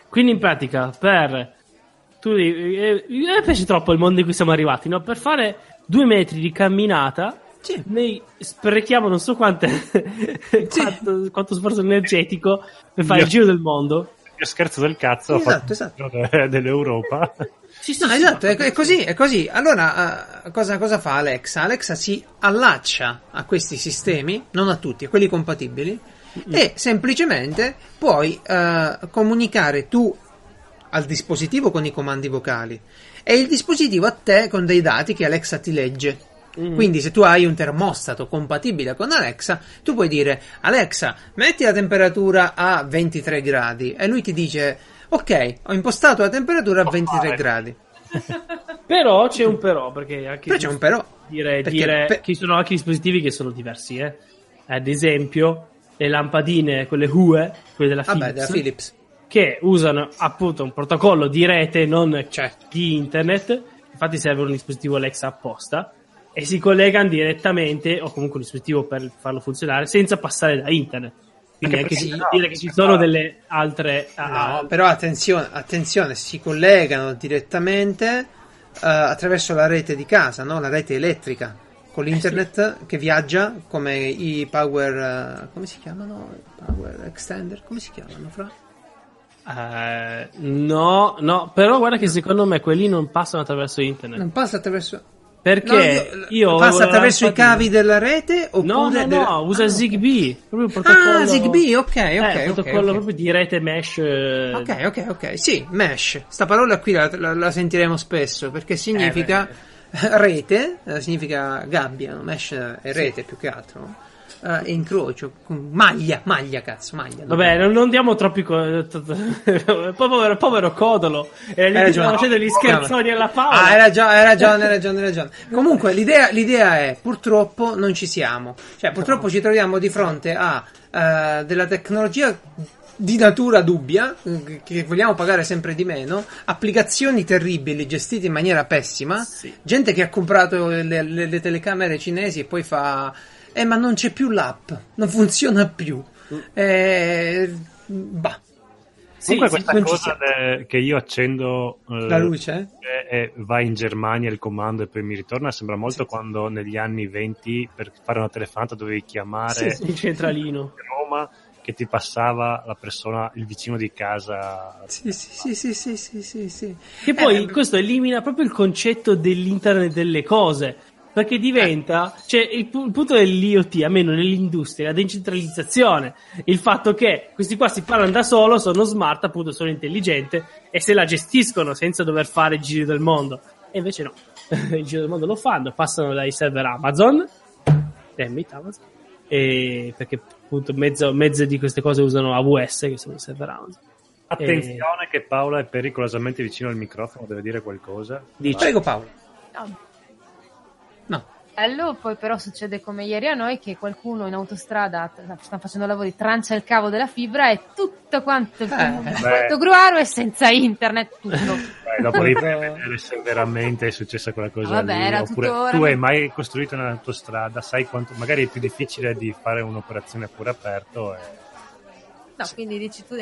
Quindi in pratica mi piace troppo il mondo in cui siamo arrivati, no? Per fare 2 metri di camminata noi sprechiamo non so quanto sforzo energetico per fare il giro del mondo. Io scherzo del cazzo, esatto. Dell'Europa. È così. Allora cosa fa Alexa? Alexa si allaccia a questi sistemi, non a tutti, a quelli compatibili, e semplicemente puoi comunicare tu al dispositivo con i comandi vocali e il dispositivo a te con dei dati che Alexa ti legge. Quindi se tu hai un termostato compatibile con Alexa, tu puoi dire: Alexa, metti la temperatura a 23 gradi, e lui ti dice: ok, ho impostato la temperatura a 23 gradi. Però c'è un però, perché anche però c'è un però. Che sono anche dispositivi che sono diversi, ad esempio le lampadine, quelle Hue, quelle della Philips, che usano appunto un protocollo di rete, non di internet, infatti serve un dispositivo Alexa apposta, e si collegano direttamente, o comunque un dispositivo per farlo funzionare, senza passare da internet. Quindi anche dire che ci sono delle altre... però attenzione, si collegano direttamente attraverso la rete di casa, no? La rete elettrica, con l'internet che viaggia come i power... come si chiamano? Power extender? Come si chiamano, Fra? No, però guarda che secondo me quelli non passano attraverso internet. Non passa attraverso... Perché no, io passa attraverso i cavi della rete? No, usa Zigbee. Proprio protocollo... Zigbee, ok. Protocollo proprio di rete mesh. Ok. Sì, mesh. Sta parola qui la sentiremo spesso, perché significa rete, significa gabbia, no? Mesh è rete più che altro. incrocio, maglia. Vabbè, non diamo troppi povero Codolo, era lì che facendo gli scherzoni alla Paola. Hai ragione. Comunque l'idea è, purtroppo non ci siamo, cioè purtroppo ci troviamo di fronte a della tecnologia di natura dubbia, che vogliamo pagare sempre di meno, applicazioni terribili gestite in maniera pessima, gente che ha comprato le telecamere cinesi e poi fa ma non c'è più l'app, non funziona più. Comunque questa cosa che io accendo la luce e va in Germania il comando e poi mi ritorna, sembra molto quando negli anni 20 per fare una telefonata dovevi chiamare il centralino Roma, che ti passava la persona, il vicino di casa. Sì. Che poi questo elimina proprio il concetto dell'internet delle cose, perché diventa, cioè il punto dell'IoT, almeno nell'industria, la decentralizzazione, il fatto che questi qua si parlano da solo, sono smart, appunto, sono intelligente e se la gestiscono senza dover fare il giro del mondo. E invece no, il giro del mondo lo fanno, passano dai server Amazon, e perché appunto mezzo di queste cose usano AWS, che sono server Amazon. Attenzione che Paola è pericolosamente vicino al microfono, deve dire qualcosa. Prego Paola. No. Allora, poi però succede come ieri a noi, che qualcuno in autostrada sta facendo lavori, trancia il cavo della fibra e tutto quanto il gruaro è senza internet, tutto. Dopo devi vedere se veramente è successa quella cosa lì, oppure tu hai mai costruito un'autostrada, sai quanto magari è più difficile di fare un'operazione a cuore aperto quindi dici tu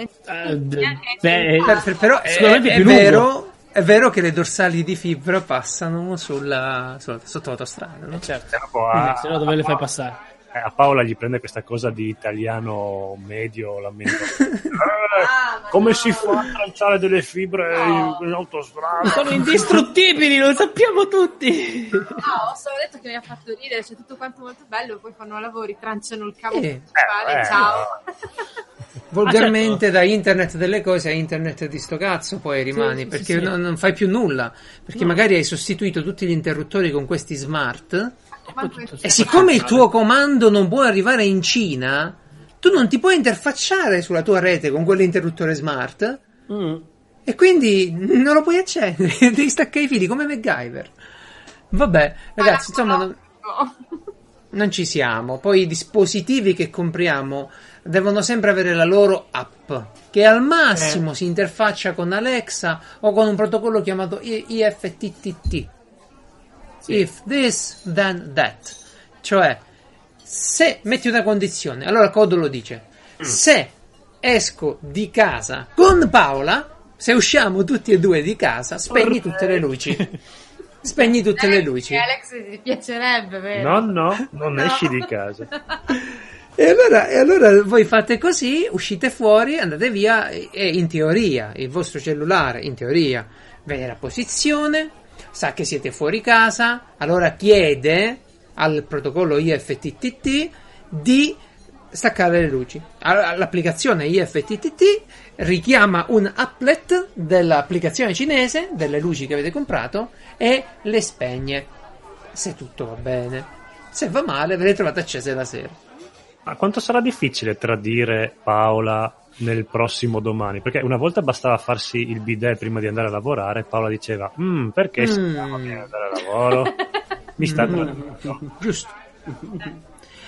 però è vero. È vero che le dorsali di fibra passano sotto l'autostrada, no? Certo, se no dove le fai passare? A Paola gli prende questa cosa di italiano medio, lamento. Come si fa a tranciare delle fibre in autostrada? Sono indistruttibili, lo sappiamo tutti. No, ho solo detto che mi ha fatto ridere, c'è tutto quanto molto bello, poi fanno lavori, tranciano il cavo principale, ciao. Volgarmente da internet delle cose a internet di sto cazzo poi rimani, perché non fai più nulla, perché magari hai sostituito tutti gli interruttori con questi smart e siccome il tuo comando non può arrivare in Cina, tu non ti puoi interfacciare sulla tua rete con quell'interruttore smart e quindi non lo puoi accendere, devi staccare i fili come MacGyver. Vabbè ragazzi, insomma non ci siamo. Poi i dispositivi che compriamo devono sempre avere la loro app, che al massimo si interfaccia con Alexa o con un protocollo chiamato IFTTT. If this, then that. Cioè, se metti una condizione, allora Codolo dice, se esco di casa con Paola, se usciamo tutti e due di casa, spegni tutte le luci. Spegni tutte le luci. Alex, ti piacerebbe, vero? No, esci di casa. E allora voi fate così, uscite fuori, andate via e in teoria il vostro cellulare, in teoria, vede la posizione, sa che siete fuori casa, allora chiede al protocollo IFTTT di staccare le luci. Allora, l'applicazione IFTTT richiama un applet dell'applicazione cinese, delle luci che avete comprato, e le spegne, se tutto va bene. Se va male ve le trovate accese la sera. Ma quanto sarà difficile tradire Paola nel prossimo domani? Perché una volta bastava farsi il bidet prima di andare a lavorare, Paola diceva perché stiamo di andare a lavoro? Mi sta tradindo. Giusto.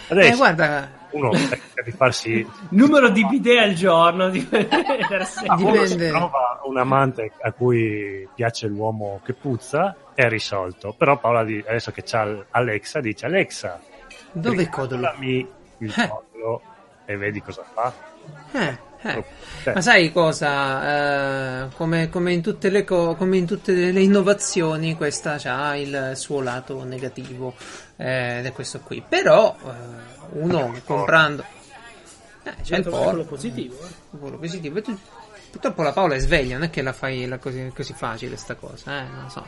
Adesso guarda, uno di farsi numero di bidet al giorno dipende. Trova un amante a cui piace l'uomo che puzza, è risolto. Però Paola adesso che c'ha Alexa dice: Alexa, dove Codolo? Il Codolo, e vedi cosa fa. Ma sai cosa? Come in tutte le innovazioni, questa ha il suo lato negativo ed è questo qui. Però uno comprando c'è il porno positivo. Purtroppo la Paola è sveglia, non è che la fai così facile sta cosa, non so.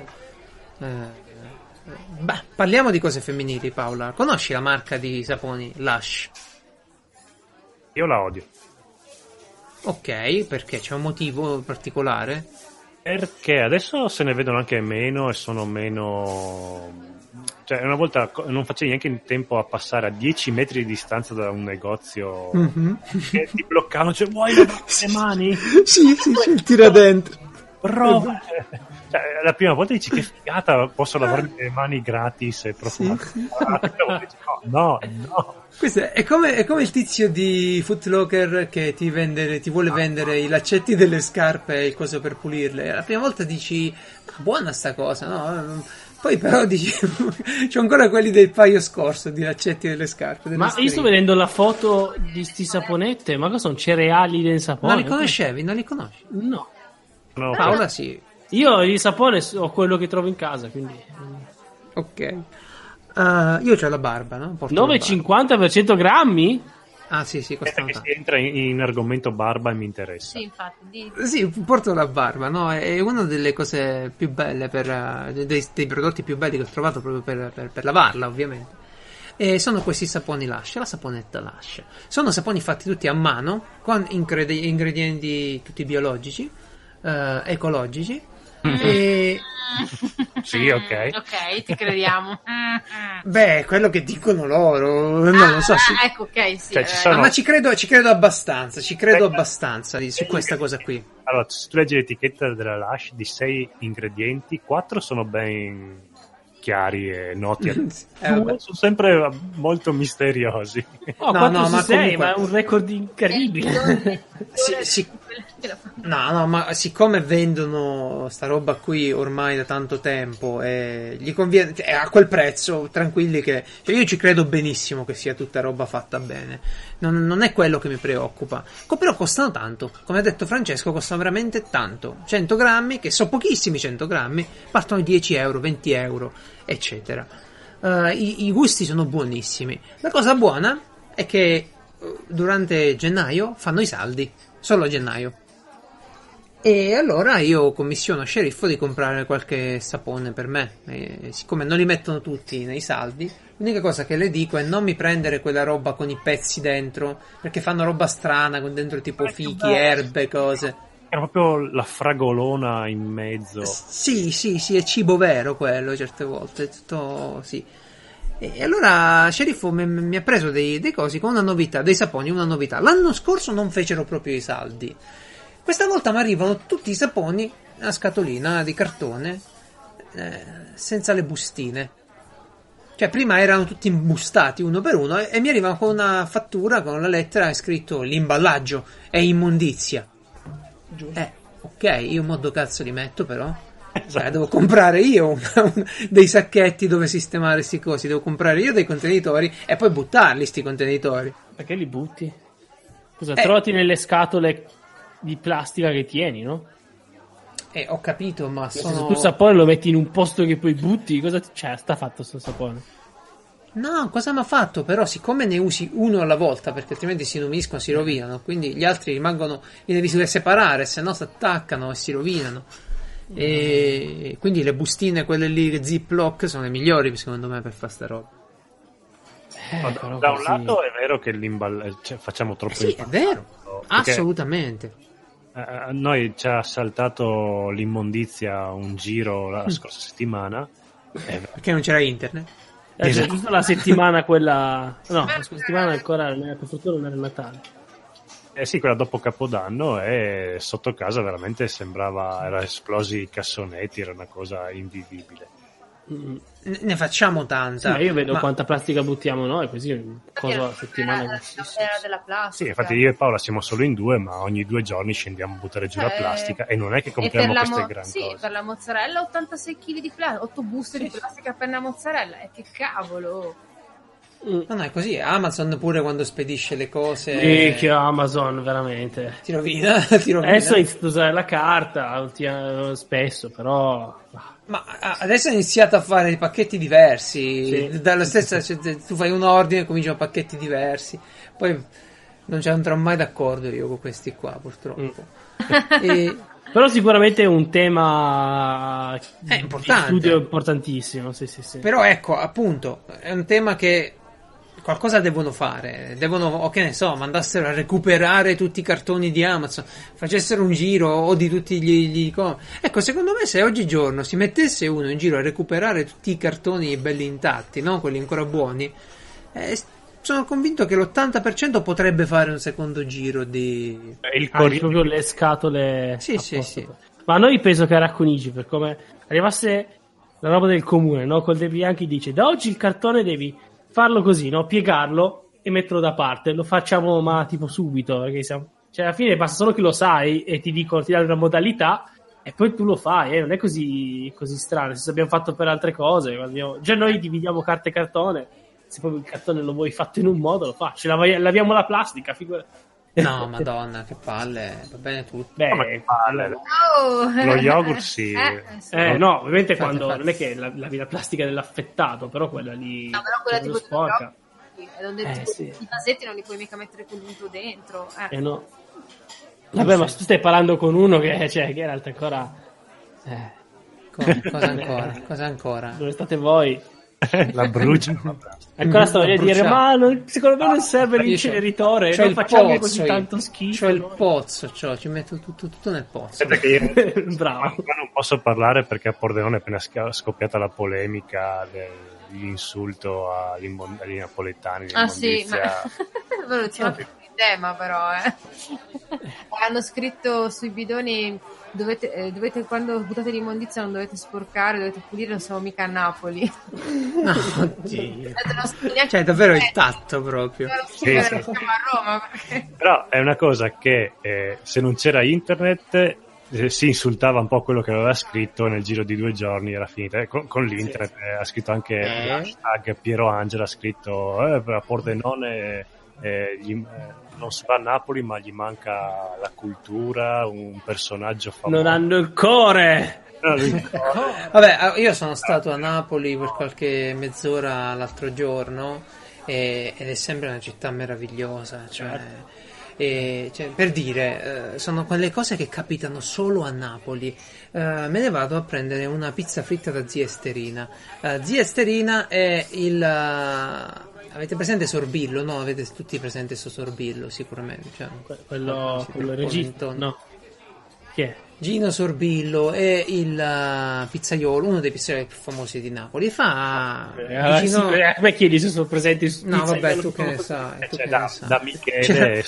Parliamo di cose femminili, Paola. Conosci la marca di saponi Lush? Io la odio. Ok, perché c'è un motivo particolare? Perché adesso se ne vedono anche meno e sono meno... Cioè, una volta non facevi neanche in tempo a passare a 10 metri di distanza da un negozio che ti bloccavano, cioè vuoi le mani? Sì, tira dentro. Prova. Cioè, la prima volta dici che figata, posso lavarmi le mani gratis e profumare. No. Questo è come il tizio di Foot Locker che ti vuole vendere i laccetti delle scarpe e il coso per pulirle. La prima volta dici, buona sta cosa, no? Poi però c'ho ancora quelli del paio scorso di laccetti delle scarpe. Io sto vedendo la foto di sti saponette, ma cosa sono? Cereali del sapone? Non li conosci? No. Paola sì. Io il sapone ho quello che trovo in casa, quindi... Ok. Io c'ho la barba, no? 9,50 per 100 grammi? Ah sì, questa che si entra in argomento barba e mi interessa. Sì, infatti. Porto la barba, no? È una delle cose più belle dei prodotti più belli che ho trovato proprio per lavarla, ovviamente. E sono questi saponi Lush, la saponetta Lush. Sono saponi fatti tutti a mano con ingredienti tutti biologici, ecologici. E... sì, ok, ti crediamo. Beh, quello che dicono loro non lo so. Ecco, ok, sì, cioè, ma ci credo abbastanza su questa cosa qui. Allora, se tu leggi l'etichetta della Lush di 6 ingredienti, 4 sono ben chiari e noti, sono sempre molto misteriosi. Ma è un record incredibile. Ma siccome vendono sta roba qui ormai da tanto tempo gli conviene, a quel prezzo, tranquilli che io ci credo benissimo che sia tutta roba fatta bene. Non è quello che mi preoccupa. Però costano tanto, come ha detto Francesco, costano veramente tanto. 100 grammi, che sono pochissimi 100 grammi, partono 10 euro, 20 euro, eccetera. I gusti sono buonissimi. La cosa buona è che durante gennaio fanno i saldi, solo a gennaio. E allora io commissiono a Sceriffo di comprare qualche sapone per me. E siccome non li mettono tutti nei saldi, l'unica cosa che le dico è non mi prendere quella roba con i pezzi dentro, perché fanno roba strana con dentro tipo fichi, erbe, cose. Era proprio la fragolona in mezzo. Sì, è cibo vero quello certe volte, tutto sì. E allora Sceriffo mi ha preso dei cosi con una novità, dei saponi, una novità. L'anno scorso non fecero proprio i saldi. Questa volta mi arrivano tutti i saponi a scatolina di cartone, senza le bustine. Cioè prima erano tutti imbustati uno per uno e mi arrivano con una fattura con la lettera scritto l'imballaggio è immondizia. Giusto. Ok, io modo cazzo li metto però. Esatto. Devo comprare io dei sacchetti dove sistemare sti cosi, devo comprare io dei contenitori e poi buttarli sti contenitori. Perché li butti? Scusa, trovati nelle scatole di plastica che tieni, no? Ho capito, ma sono... Se tu il sapone lo metti in un posto che poi butti, cosa sta fatto sto sapone? No, cosa mi ha fatto? Però siccome ne usi uno alla volta, perché altrimenti si inumiscono, si rovinano, quindi gli altri rimangono, li devi separare, se no si attaccano e si rovinano. E quindi le bustine, quelle lì, le Ziploc, sono le migliori secondo me per fare sta roba. Da un lato è vero che facciamo troppo impasto. È vero, assolutamente. Noi ci ha assaltato l'immondizia un giro la scorsa settimana. Perché non c'era internet? Esatto. La settimana quella... No, la settimana ancora per fortuna non era il Natale. Sì, quella dopo Capodanno, e sotto casa veramente sembrava, era esplosi i cassonetti, era una cosa invivibile. Ne facciamo tanta. Sì, io vedo quanta plastica buttiamo noi, così cosa la settimana della plastica. Sì, infatti io e Paola siamo solo in 2, ma ogni 2 giorni scendiamo a buttare giù la plastica e non è che compriamo queste grandi cose. Sì, per la mozzarella 86 kg di plastica, 8 buste di plastica per la mozzarella, e che cavolo! No, è così. Amazon pure quando spedisce le cose. E che Amazon veramente ti rovina. Adesso ha iniziato a usare la carta spesso, però. Ma adesso ha iniziato a fare i pacchetti diversi. Sì. Dalla stessa, cioè, tu fai un ordine e cominciano pacchetti diversi. Poi non ci andrò mai d'accordo io con questi qua, purtroppo. Però sicuramente è un tema di studio importantissimo. Sì. Però ecco, appunto, è un tema che qualcosa devono fare, devono, che ne so, mandassero a recuperare tutti i cartoni di Amazon, facessero un giro o di tutti gli ecco, secondo me se oggigiorno si mettesse uno in giro a recuperare tutti i cartoni belli intatti, no? Quelli ancora buoni, sono convinto che l'80% potrebbe fare un secondo giro di proprio le scatole. Sì, sì, sì. Ma noi penso che a Racconigi, per come arrivasse la roba del comune, no? Col De Bianchi dice: da oggi il cartone devi farlo così, no? Piegarlo e metterlo da parte. Lo facciamo, ma tipo subito, perché siamo... cioè alla fine basta solo che lo sai e ti dicono, ti danno una modalità e poi tu lo fai, non è così strano. Se abbiamo fatto per altre cose, già noi dividiamo carte e cartone. Se proprio il cartone lo vuoi fatto in un modo, lo faccio, laviamo la plastica, figura. No, madonna, che palle, va bene tutto. Beh, no, che palle. Oh. Lo yogurt sì. No, ovviamente fate, quando non è che lavi la plastica dell'affettato, però quella lì. No, però quella tipo sporca. Donde sì. I vasetti non li puoi mica mettere con l'unto dentro. No. Vabbè, ma tu stai parlando con uno che era altro ancora. Cosa ancora? Cosa ancora? Dove state voi? La brucia ancora sto a dire, ma non, secondo me non serve l'inceneritore, non facciamo pozzo, così tanto schifo, c'ho il pozzo, ci metto tutto nel pozzo. Bravo. Io non posso parlare perché a Pordenone è appena scoppiata la polemica dell'insulto agli napoletani. Sì, ma non c'è il tema, però hanno scritto sui bidoni: Dovete quando buttate l'immondizia non dovete sporcare, dovete pulire, non siamo mica a Napoli. No, oddio. Cioè davvero il tatto proprio. Sì. Siamo a Roma, perché... Però è una cosa che se non c'era internet si insultava un po' quello che aveva scritto, nel giro di 2 giorni era finita. Con l'internet sì. Ha scritto anche hashtag Piero Angela, ha scritto a Pordenone non si va a Napoli, ma gli manca la cultura, un personaggio famoso. Non hanno il cuore. Vabbè, io sono stato a Napoli per qualche mezz'ora l'altro giorno ed è sempre una città meravigliosa, certo. Per dire, sono quelle cose che capitano solo a Napoli. Me ne vado a prendere una pizza fritta da Zia Esterina. Zia Esterina è il... Avete presente Sorbillo? No, avete tutti presente sto Sorbillo, sicuramente. Cioè, quello regista, no? Chi è? Gino Sorbillo è il pizzaiolo, uno dei pizzaioli più famosi di Napoli. Fa. Vicino... Ma chiedi se sono presenti su. No, vabbè, tu che ne sai. Da Michele.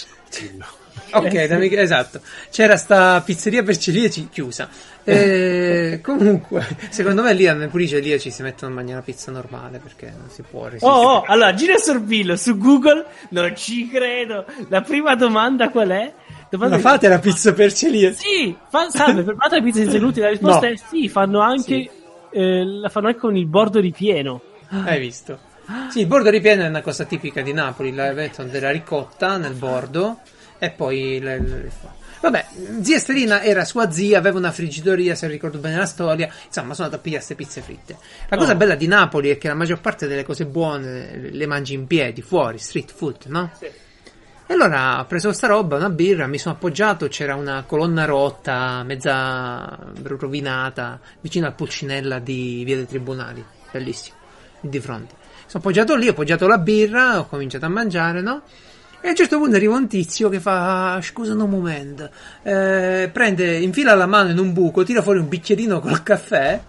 Ok, da Michele, esatto. C'era sta pizzeria per celiaci chiusa. Comunque, secondo me lì a Napoli celiaci si mettono a mangiare una pizza normale perché non si può resistere. Allora, Gino Sorbillo su Google, non ci credo. La prima domanda qual è? Ma fate la pizza per celiaci? Sì, salve, per fate la pizza senza glutine. La risposta è sì, fanno anche la fanno anche con il bordo ripieno. Hai visto? Sì, il bordo ripieno è una cosa tipica di Napoli, la mettono della ricotta nel bordo. E poi vabbè, Zia Esterina era sua zia, aveva una friggitoria, se ricordo bene la storia. Insomma, sono andato a pigliare queste pizze fritte. La cosa bella di Napoli è che la maggior parte delle cose buone le mangi in piedi, fuori, street food, no? Sì. E allora ho preso sta roba, una birra, mi sono appoggiato, c'era una colonna rotta, mezza rovinata, vicino al Pulcinella di Via dei Tribunali, bellissimo, di fronte. Sono appoggiato lì, ho appoggiato la birra, ho cominciato a mangiare, no? E a un certo punto arriva un tizio che fa: scusa un momento, prende, infila la mano in un buco, tira fuori un bicchierino col caffè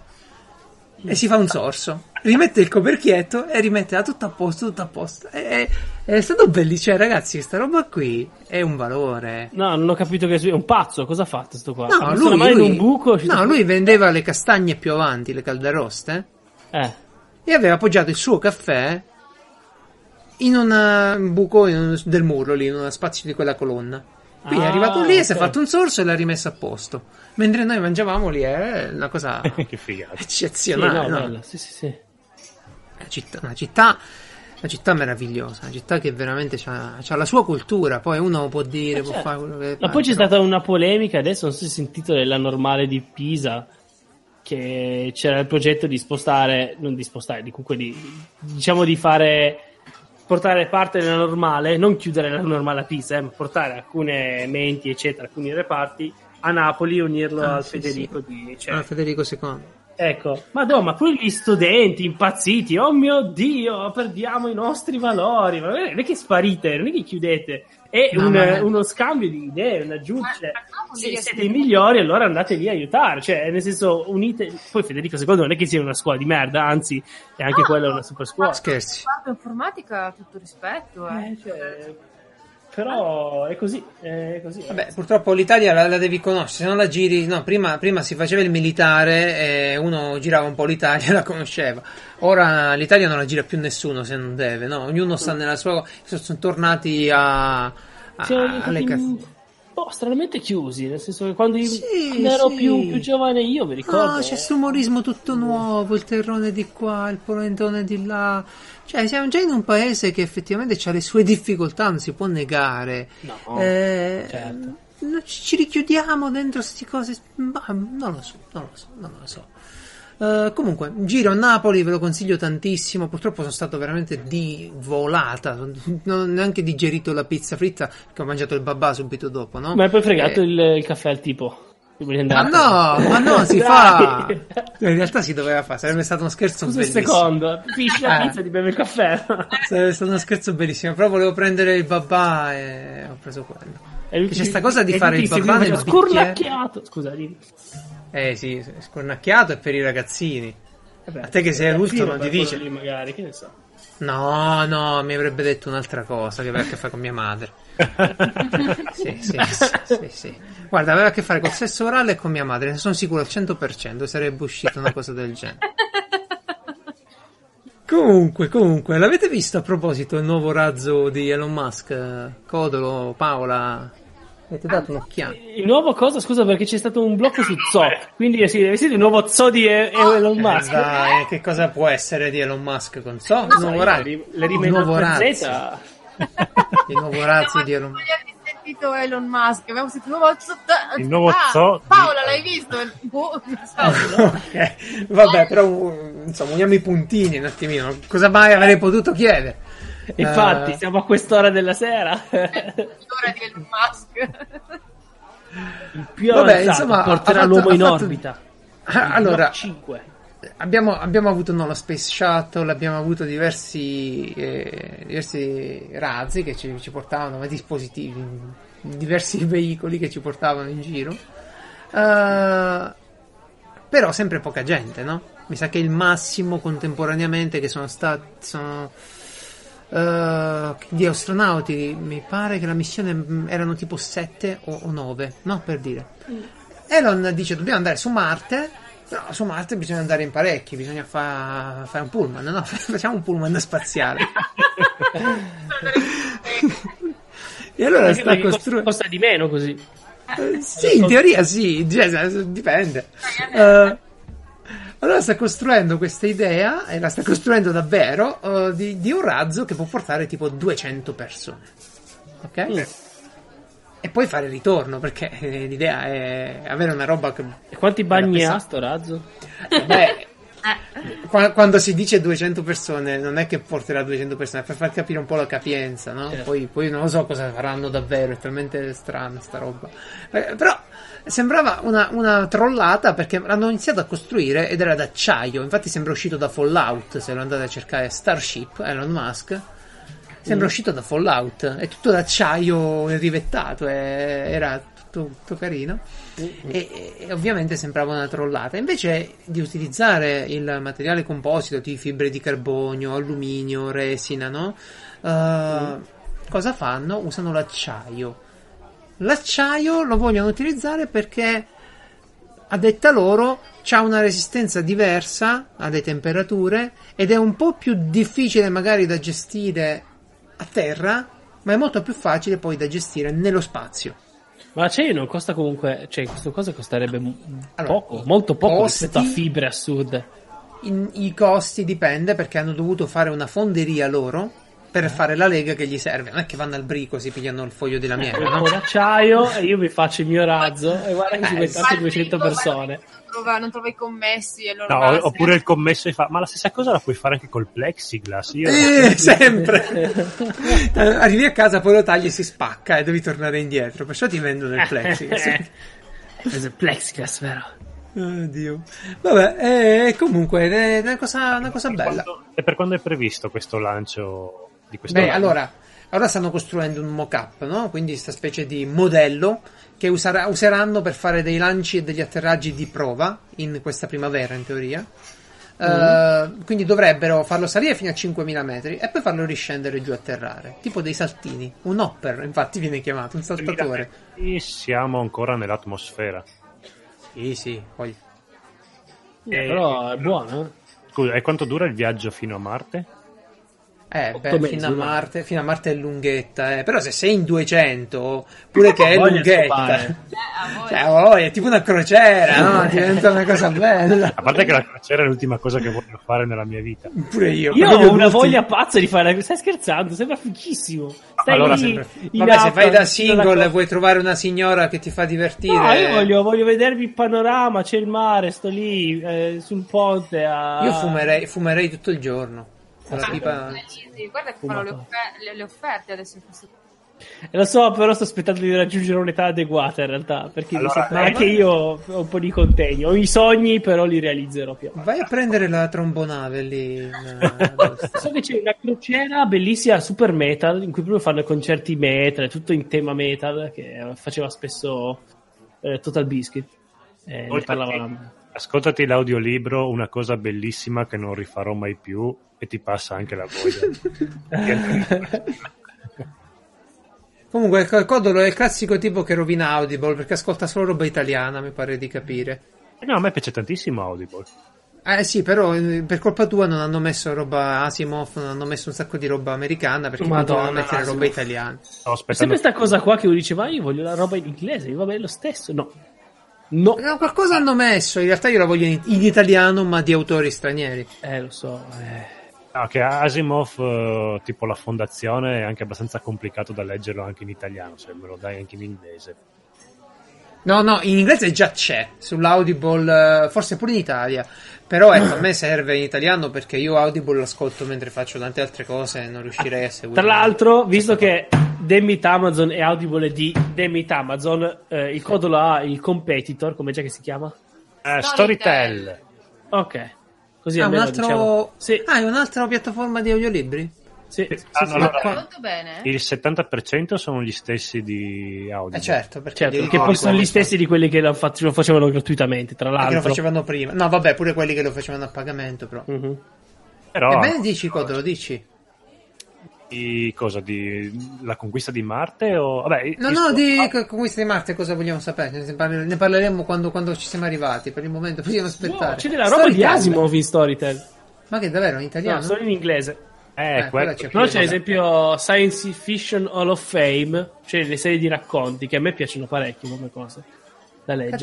e si fa un sorso, rimette il coperchietto e rimette tutto a posto. È stato bellissimo, cioè, ragazzi, sta roba qui è un valore. No, non ho capito, che è un pazzo, cosa ha fatto sto qua? No, lui in un buco, lui vendeva le castagne più avanti, le caldaroste, e aveva appoggiato il suo caffè in un buco del muro lì, in uno spazio di quella colonna. Quindi è arrivato lì e si è fatto un sorso e l'ha rimesso a posto. Mentre noi mangiavamo lì, è una cosa che figata, eccezionale. Sì, no? Bella. Sì. Una città meravigliosa, una città che veramente c'ha la sua cultura. Poi uno può dire, può fare quello che... Ma poi c'è stata una polemica, adesso non so se sentito, della Normale di Pisa, che c'era il progetto di spostare, non di spostare, comunque di fare... portare parte della Normale, non chiudere la Normale a Pisa, ma portare alcune menti, eccetera, alcuni reparti a Napoli e unirlo al Federico II. Cioè, Federico II. Ecco, ma poi gli studenti impazziti, oh mio Dio, perdiamo i nostri valori, ma non è che sparite, non è che chiudete, è uno scambio di idee, una giudice, se siete i migliori allora andate lì a aiutare, cioè nel senso unite, poi Federico II non è che sia una scuola di merda, anzi è anche quella una super scuola. Scherzi. La parte informatica, tutto rispetto, cioè... Però è così. Vabbè, purtroppo l'Italia la devi conoscere, se non la giri. No, prima si faceva il militare e uno girava un po' l'Italia e la conosceva. Ora l'Italia non la gira più nessuno se non deve, no? Ognuno sta nella sua. Sono tornati alle cazzo. Boh, stranamente chiusi, nel senso che quando ero più giovane io mi ricordo. No, c'è questo umorismo tutto nuovo, il terrone di qua, il polentone di là. Cioè, siamo già in un paese che effettivamente ha le sue difficoltà, non si può negare. No, certo. Ci richiudiamo dentro queste cose. Bah, non lo so. Comunque, giro a Napoli, ve lo consiglio tantissimo. Purtroppo sono stato veramente di volata, non ho neanche digerito la pizza fritta perché ho mangiato il babà subito dopo, no? Ma hai poi fregato il caffè al tipo? Ma no, si fa. In realtà si doveva fare, sarebbe stato uno scherzo bellissimo. Un secondo, pisci la pizza, ti beve il caffè. Sarebbe stato uno scherzo bellissimo, però volevo prendere il babà e ho preso quello. C'è questa cosa di fare il babà nel scurnacchiato. Scusami. Sì, scurnacchiato è per i ragazzini. A te che sei adulto non ti dice. Lì magari, che ne so. No, mi avrebbe detto un'altra cosa che aveva a che fare con mia madre. Sì. Guarda, aveva a che fare col sesso orale e con mia madre, ne sono sicuro al 100%, sarebbe uscita una cosa del genere. Comunque, l'avete visto a proposito il nuovo razzo di Elon Musk? Codolo, Paola, avete dato un'occhiata? Il nuovo cosa? Scusa, perché c'è stato un blocco su Zo, quindi sì, deve essere il nuovo Zo di Elon Musk. Dai, che cosa può essere di Elon Musk con Zo? Il nuovo razzo. Il nuovo razzo. Il nuovo razzo di Elon Musk. Sentito Elon Musk, abbiamo sentito il nuovo Zo. Paola, l'hai visto? Okay. Vabbè, però insomma, uniamo i puntini un attimino. Cosa mai avrei potuto chiedere? Infatti, siamo a quest'ora della sera. L'ora di Elon Musk. Il più insomma, porterà l'uomo in orbita. Allora, 5. Abbiamo avuto lo Space Shuttle, abbiamo avuto diversi razzi che ci portavano, ma dispositivi, diversi veicoli che ci portavano in giro, però sempre poca gente, no? Mi sa che il massimo contemporaneamente che sono stati di astronauti, mi pare che la missione erano tipo 7 o 9, no? Per dire. Elon dice dobbiamo andare su Marte. No, su Marte bisogna andare in parecchi, bisogna fare un pullman, no? Facciamo un pullman spaziale. E allora sta costruendo... Costa di meno così. Sì, in teoria sì, dipende. Allora sta costruendo questa idea, e la sta costruendo davvero, di un razzo che può portare tipo 200 persone. Ok? E poi fare il ritorno, perché l'idea è avere una roba che... E quanti bagni ha sto razzo? Beh, quando si dice 200 persone, non è che porterà 200 persone, è per far capire un po' la capienza, no? Certo. Poi non lo so cosa faranno davvero, è talmente strana sta roba. Però sembrava una trollata, perché l'hanno iniziato a costruire ed era d'acciaio, infatti sembra uscito da Fallout, se lo andate a cercare Starship, Elon Musk... Sembra uscito da Fallout, è tutto d'acciaio rivettato, era tutto carino. E ovviamente sembrava una trollata. Invece di utilizzare il materiale composito, di fibre di carbonio, alluminio, resina, no? Cosa fanno? Usano l'acciaio. L'acciaio lo vogliono utilizzare perché, a detta loro, c'ha una resistenza diversa alle temperature ed è un po' più difficile magari da gestire a terra, ma è molto più facile poi da gestire nello spazio. Ma l'acciaio non costa comunque, cioè questa cosa costerebbe poco, molto poco rispetto a fibre assurde. I costi dipende, perché hanno dovuto fare una fonderia loro per fare la lega che gli serve, non è che vanno al brico, si pigliano il foglio della miele, no? L'acciaio, e io mi faccio il mio razzo e guarda che ci metto anche 200 persone. Non trova i commessi e loro oppure il commesso fa, ma la stessa cosa la puoi fare anche col plexiglass. Sempre arrivi a casa, poi lo tagli e si spacca e devi tornare indietro, perciò ti vendono il plexiglass. È il plexiglass, vero? Oddio. Vabbè, comunque è una cosa bella. E per quando è previsto questo lancio di questo? Beh, allora stanno costruendo un mock-up, no? Quindi questa specie di modello che useranno per fare dei lanci e degli atterraggi di prova in questa primavera, in teoria. Quindi dovrebbero farlo salire fino a 5.000 metri e poi farlo riscendere giù, atterrare, tipo dei saltini, un hopper infatti viene chiamato, un saltatore. E siamo ancora nell'atmosfera. Sì, poi. Però è buono. Scusa, e quanto dura il viaggio fino a Marte? Fino a Marte è lunghetta, però se sei in 200 pure che è lunghetta, è tipo una crociera, no? Diventa una cosa bella. A parte che la crociera è l'ultima cosa che voglio fare nella mia vita. Pure io ho una voglia pazza di fare. Stai scherzando? Sembra fighissimo. Se fai da single vuoi trovare una signora che ti fa divertire. No, io voglio vedervi il panorama, c'è il mare, sto lì sul ponte Io fumerei tutto il giorno. Guarda che fanno le offerte adesso in questo. Lo so, però sto aspettando di raggiungere un'età adeguata in realtà, perché anche io ho un po' di contegno, ho i sogni però li realizzerò più. Vai a prendere la trombonave lì. So che c'è una crociera bellissima super metal in cui proprio fanno concerti metal, tutto in tema metal, che faceva spesso Total Biscuit, ne parlavamo. Ascoltati l'audiolibro, una cosa bellissima che non rifarò mai più, e ti passa anche la voglia. Comunque Codolo è il classico tipo che rovina Audible perché ascolta solo roba italiana, mi pare di capire. No, a me piace tantissimo Audible. Sì, però per colpa tua non hanno messo roba Asimov, non hanno messo un sacco di roba americana perché non dovevano mettere Asimov. Roba italiana. No, sempre sta cosa qua che uno dice, ma io voglio la roba in inglese, va bene lo stesso, No, qualcosa hanno messo. In realtà io la voglio in italiano, ma di autori stranieri. Lo so. No, che Asimov, tipo la Fondazione, è anche abbastanza complicato da leggerlo anche in italiano. Se me lo dai anche in inglese. No, in inglese già c'è sull'Audible, forse pure in Italia. Però ecco, a me serve in italiano perché io Audible l'ascolto mentre faccio tante altre cose e non riuscirei a seguire. Tra l'altro, visto che Demit Amazon e Audible di Demit Amazon, il codolo ha il competitor, come già che si chiama? Storytel. Ok. Così almeno, un altro... diciamo... sì. È un'altra piattaforma di audiolibri? Sì. Molto bene. Il 70% sono gli stessi di Audible. Certo, perché poi sono gli stessi di quelli che lo facevano gratuitamente, tra l'altro. Che lo facevano prima. No, vabbè, pure quelli che lo facevano a pagamento, però. Mm-hmm. Ebbene, dici cosa lo dici? Di la conquista di Marte o vabbè, conquista di Marte cosa vogliamo sapere? Ne parleremo quando ci siamo arrivati. Per il momento possiamo aspettare. C'è della roba di Asimov in Storytel. Ma che davvero in italiano? No, solo in inglese. C'è ad esempio Science Fiction Hall of Fame, cioè le serie di racconti che a me piacciono parecchio come cose da leggere.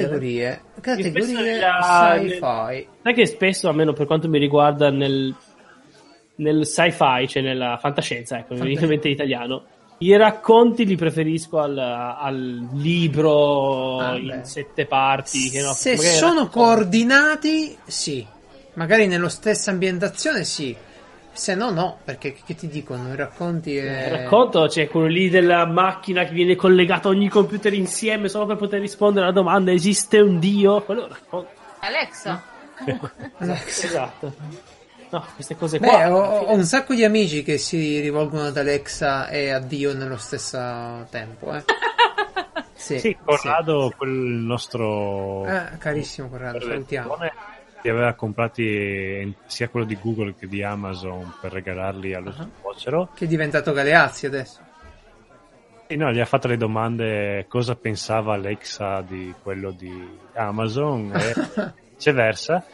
Categorie sci-fi. Sai che spesso, almeno per quanto mi riguarda, nel sci-fi, cioè nella fantascienza, ecco, evidentemente italiano, i racconti li preferisco al libro in 7 parti. Se sono coordinati, sì. Magari nella stessa ambientazione, sì. Se no, perché che ti dicono? I racconti il racconto, c'è quello lì della macchina che viene collegato a ogni computer insieme solo per poter rispondere alla domanda, esiste un dio? Quello racconto. Alexa. Esatto. No, queste cose qua. Ho un sacco di amici che si rivolgono ad Alexa e a Dio nello stesso tempo. Sì, Corrado, sì. Quel nostro carissimo Corrado, salutiamo. Ti aveva comprati sia quello di Google che di Amazon per regalarli allo suocero. Che è diventato Galeazzi adesso. E no, gli ha fatto le domande cosa pensava Alexa di quello di Amazon e viceversa.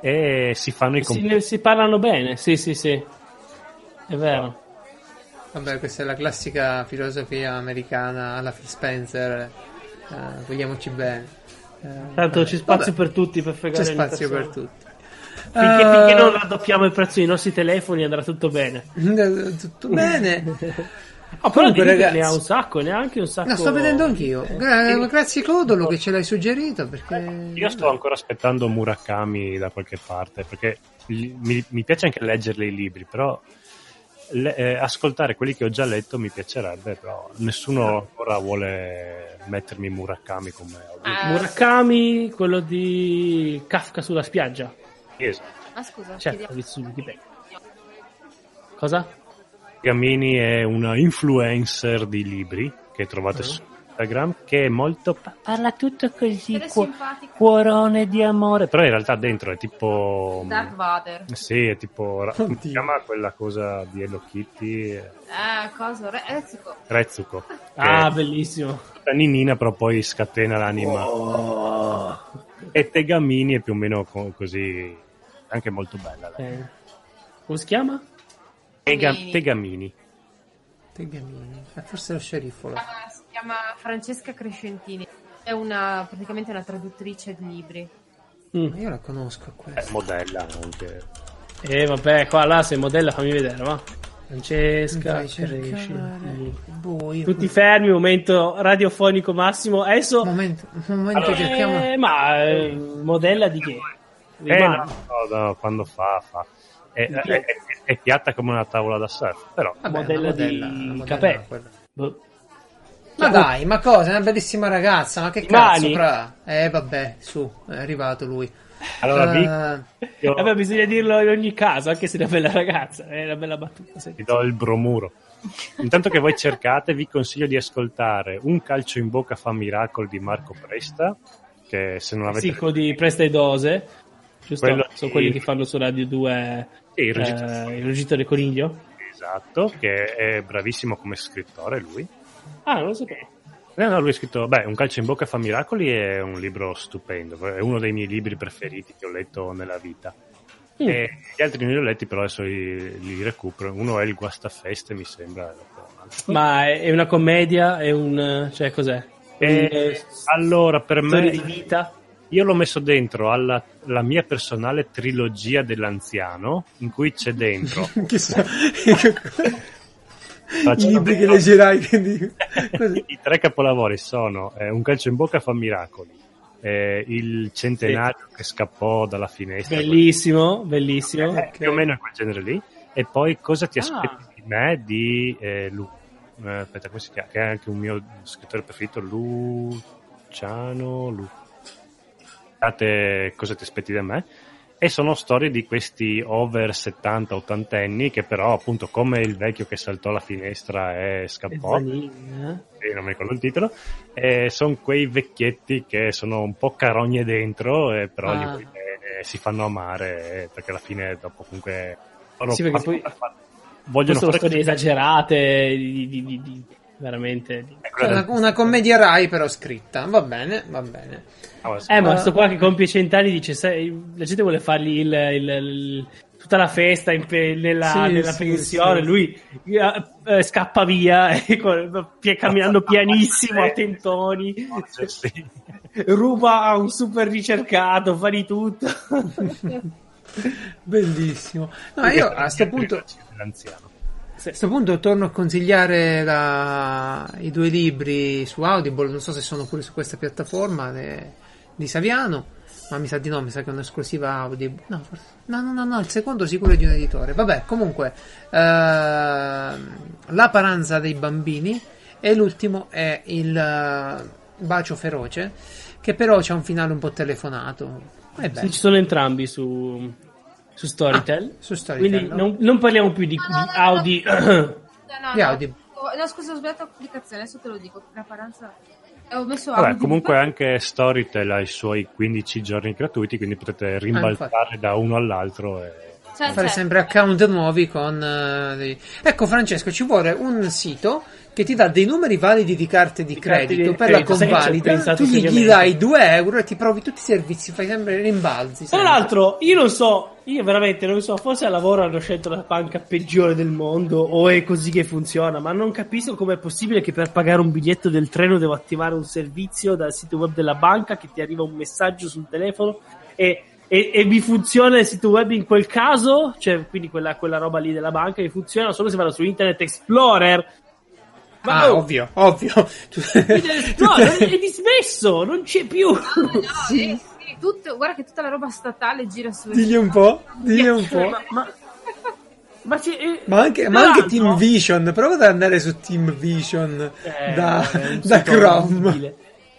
E si fanno i compiti. Si parlano bene, sì. È vero. Vabbè, questa è la classica filosofia americana alla Phil Spencer. Vogliamoci bene. Tanto c'è spazio per tutti, per fregare. C'è spazio per tutti. Finché non raddoppiamo il prezzo dei nostri telefoni andrà tutto bene. Tutto bene. Oh, però ragazzi, ne ha un sacco, neanche un sacco. La sto vedendo anch'io. Grazie Codolo che ce l'hai suggerito, perché io sto ancora aspettando Murakami da qualche parte, perché mi piace anche leggere i libri, però ascoltare quelli che ho già letto mi piacerebbe, però nessuno ora vuole mettermi Murakami come Murakami, quello di Kafka sulla spiaggia. Esatto. Ma scusa, certo, cosa? Tegamini è una influencer di libri che trovate su Instagram, che è molto parla tutto così, cuorone di amore, però in realtà dentro è tipo Darth Vader. Sì, è tipo si chiama quella cosa di Hello Kitty, cosa? Rezuko. Ah, bellissimo. La ninina però poi scatena l'anima. Oh. E Tegamini è più o meno così, anche molto bella. Come si chiama? Tegamini. Tegamini, forse lo sceriffo. Si chiama Francesca Crescentini, è una praticamente una traduttrice di libri. Io la conosco questa. È modella anche. Vabbè, qua là se modella fammi vedere, va. Francesca Crescentini. Tutti fermi, momento radiofonico massimo. Adesso momento allora, che cerchiamo. Ma modella di che? No, quando fa. È piatta come una tavola da surf, però modella di capelli. Ma dai, ma cosa? È una bellissima ragazza, ma che cazzo? Vabbè, su, è arrivato lui. Allora, vabbè, bisogna dirlo in ogni caso, anche se è una bella ragazza, è una bella battuta. Ti do il bromuro. Intanto che voi cercate, vi consiglio di ascoltare Un calcio in bocca fa miracoli di Marco Presta, che se non avete di Presta e Dose. Giusto, sono quelli che fanno su Radio 2 il Ruggitore Coniglio. Esatto, che è bravissimo come scrittore lui. Ah, non lo sapevo. No, lui ha scritto Un calcio in bocca fa miracoli, è un libro stupendo, è uno dei miei libri preferiti che ho letto nella vita. E gli altri non li ho letti, però adesso li recupero. Uno è Il guastafeste, mi sembra. Ma è una commedia, è un cos'è? Allora, per me di vita. Io l'ho messo dentro alla mia personale trilogia dell'anziano, in cui c'è dentro i libri che leggerai. I tre capolavori sono Un calcio in bocca fa miracoli, Il centenario che scappò dalla finestra. Bellissimo. Okay. Più o meno è quel genere lì. E poi Cosa ti aspetti di me di aspetta, come si chiama? Che è anche un mio scrittore preferito, Luciano. Cosa ti aspetti da me, e sono storie di questi over 70-80 anni che però appunto, come il vecchio che saltò la finestra e scappò, non mi ricordo il titolo, sono quei vecchietti che sono un po' carogne dentro, e però si fanno amare, perché alla fine dopo comunque vogliono fare storie esagerate di veramente una commedia Rai però scritta. Va bene ma sto qua che compie 100 anni dice la gente vuole fargli tutta la festa nella pensione. Lui scappa via camminando pianissimo a tentoni, ruba a un super ricercato, fa di tutto. Bellissimo. Io a questo punto l'anziano. A questo punto torno a consigliare i due libri su Audible, non so se sono pure su questa piattaforma di Saviano, ma mi sa di no, mi sa che è un'esclusiva Audible. No, forse, no, il secondo sicuro è di un editore. Vabbè, comunque La paranza dei bambini, e l'ultimo è Il bacio feroce, che però c'è un finale un po' telefonato. Ci sono entrambi su Storytel, quindi non parliamo più di Audi. No, scusa, ho sbagliato l'applicazione, adesso te lo dico. La paranza ho messo Audi. Comunque anche Storytel ha i suoi 15 giorni gratuiti, quindi potete rimbalzare da uno all'altro e fare sempre account nuovi con Ecco, Francesco, ci vuole un sito che ti dà dei numeri validi di carte di credito per la convalida. Tu gli dai 2 euro e ti provi tutti i servizi, fai sempre rimbalzi sempre. Tra l'altro io veramente non so, forse al lavoro hanno scelto la banca peggiore del mondo, o è così che funziona, ma non capisco com'è possibile che per pagare un biglietto del treno devo attivare un servizio dal sito web della banca, che ti arriva un messaggio sul telefono e mi funziona il sito web in quel caso, cioè quindi quella roba lì della banca mi funziona solo se vado su Internet Explorer. Ovvio. No, è dismesso, non c'è più. Guarda che tutta la roba statale gira su. Digli un po'. Ma anche Team Vision, prova ad andare su Team Vision da Chrome.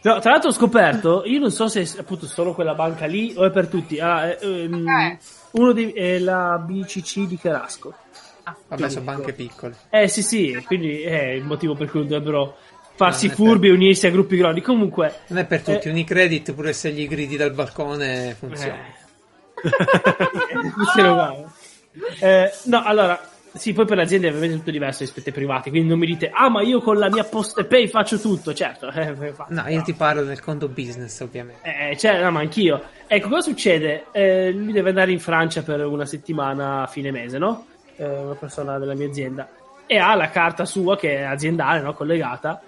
No, tra l'altro ho scoperto, io non so se è appunto solo quella banca lì o è per tutti, uno è la BCC di Carasco. Vabbè, sono banche piccole. Sì, quindi è il motivo per cui non dovrebbero farsi furbi e unirsi a gruppi grandi. Comunque non è per tutti, Unicredit pure se gli gridi dal balcone funziona. No, allora sì, poi per l'azienda è ovviamente tutto diverso rispetto ai privati, quindi non mi dite ma io con la mia PostePay faccio tutto, certo. Ti parlo del conto business, ovviamente. Ma anch'io. Ecco, cosa succede? Lui deve andare in Francia per una settimana a fine mese, no? Una persona della mia azienda, e ha la carta sua che è aziendale, no? Collegata.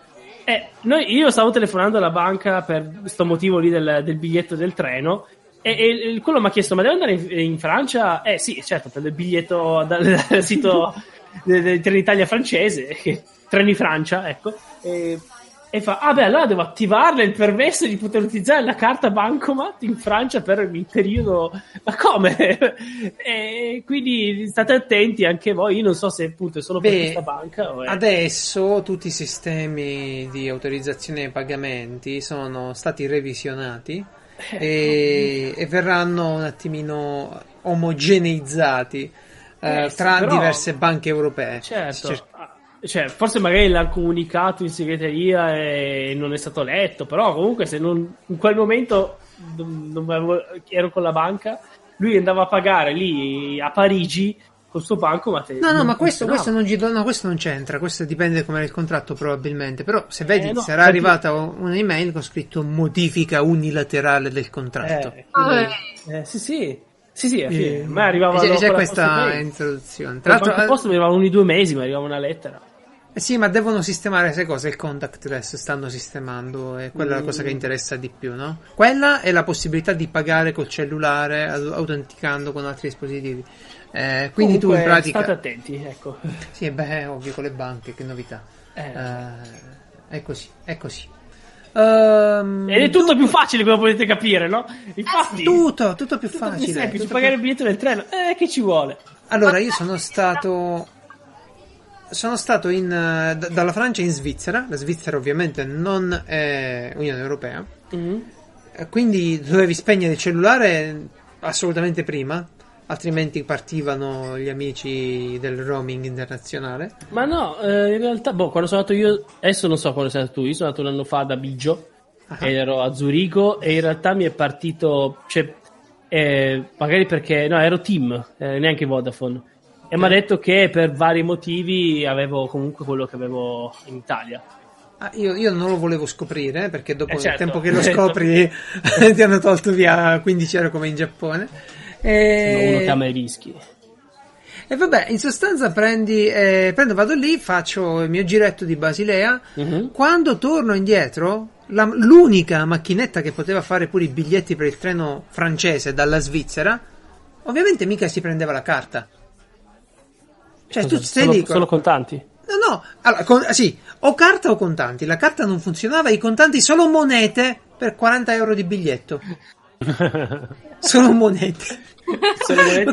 Io stavo telefonando alla banca per sto motivo lì del biglietto del treno. E quello mi ha chiesto: ma devo andare in Francia? Sì, certo, prendo il biglietto dal sito del Trenitalia francese, Treni Francia, ecco. E fa: allora devo attivarle il permesso di poter utilizzare la carta Bancomat in Francia per il periodo. Ma come? Quindi state attenti anche voi. Io non so se appunto è solo per questa banca. Adesso tutti i sistemi di autorizzazione ai pagamenti sono stati revisionati. E verranno un attimino omogeneizzati tra diverse banche europee, certo. Forse magari l'ha comunicato in segreteria e non è stato letto, però comunque se non in quel momento non ero con la banca, lui andava a pagare lì a Parigi col suo banco, questo non c'entra, questo dipende come era il contratto probabilmente, però se vedi sarà arrivata un'email con scritto modifica unilaterale del contratto. Ma arrivava c'è questa introduzione, tra l'altro al posto mi arrivava ogni 2 mesi, mi arrivava una lettera. Ma devono sistemare queste cose, il contactless stanno sistemando, e quella è la cosa che interessa di più, no? Quella è la possibilità di pagare col cellulare autenticando con altri dispositivi. Quindi comunque, tu in pratica state attenti, ecco. Sì, ovvio, con le banche, che novità. È così. Ed è tutto più facile, come potete capire, no? Infatti tutto più facile. Tutto più semplice, pagare il biglietto del treno. Che ci vuole? Allora, io sono stato dalla Francia in Svizzera. La Svizzera ovviamente non è Unione Europea. Quindi dovevi spegnere il cellulare assolutamente prima, altrimenti partivano gli amici del roaming internazionale. Ma no, in realtà quando sono andato io, adesso non so quando sei andato tu, io sono andato un anno fa da Biggio e ero a Zurigo, e in realtà mi è partito, magari perché no, ero TIM, neanche Vodafone, e mi ha detto che per vari motivi avevo comunque quello che avevo in Italia. Io non lo volevo scoprire, perché dopo il tempo che lo scopri ti hanno tolto via 15 euro, come in Giappone. Sono uno che ama i rischi. E vabbè, in sostanza vado lì, faccio il mio giretto di Basilea. Quando torno indietro, l'unica macchinetta che poteva fare pure i biglietti per il treno francese dalla Svizzera, ovviamente mica si prendeva la carta. Tu stai lì solo contanti? No, allora, sì, o carta o contanti. La carta non funzionava, i contanti solo monete per 40 euro di biglietto. Sono monete.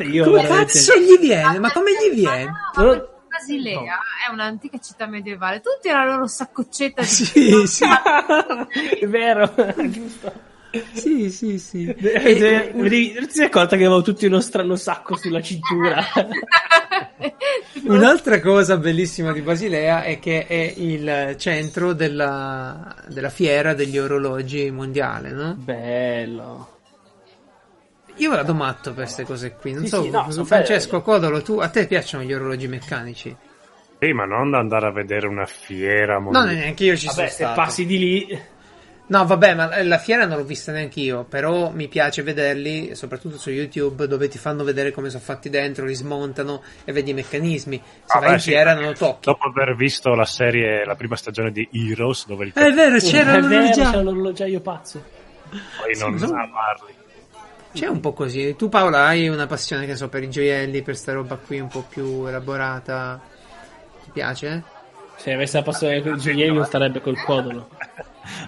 Io come cazzo gli viene? Ma come gli viene? Basilea è un'antica città medievale, tutti hanno la loro saccoccetta di sì. È vero, giusto. Sì. Ti sei accorta che avevo tutti uno strano sacco sulla cintura? Un'altra cosa bellissima di Basilea è che è il centro della fiera degli orologi mondiale, no? Bello. Io vado matto per queste cose qui. Francesco Codolo, a te piacciono gli orologi meccanici? Sì, ma non andare a vedere una fiera mondiale. No, neanche io sono stato. Se passi di lì. No, vabbè, ma la fiera non l'ho vista neanche io, però mi piace vederli, soprattutto su YouTube, dove ti fanno vedere come sono fatti dentro, li smontano e vedi i meccanismi. Se vai in fiera non lo tocchi. Dopo aver visto la serie, la prima stagione di Heroes, dove li è vero, c'era l'orologiaio pazzo. Poi non amarli. C'è un po' così. Tu, Paola, hai una passione, che so, per i gioielli, per sta roba qui un po' più elaborata. Ti piace? Se avesse la passione per i gioielli non starebbe col Codolo.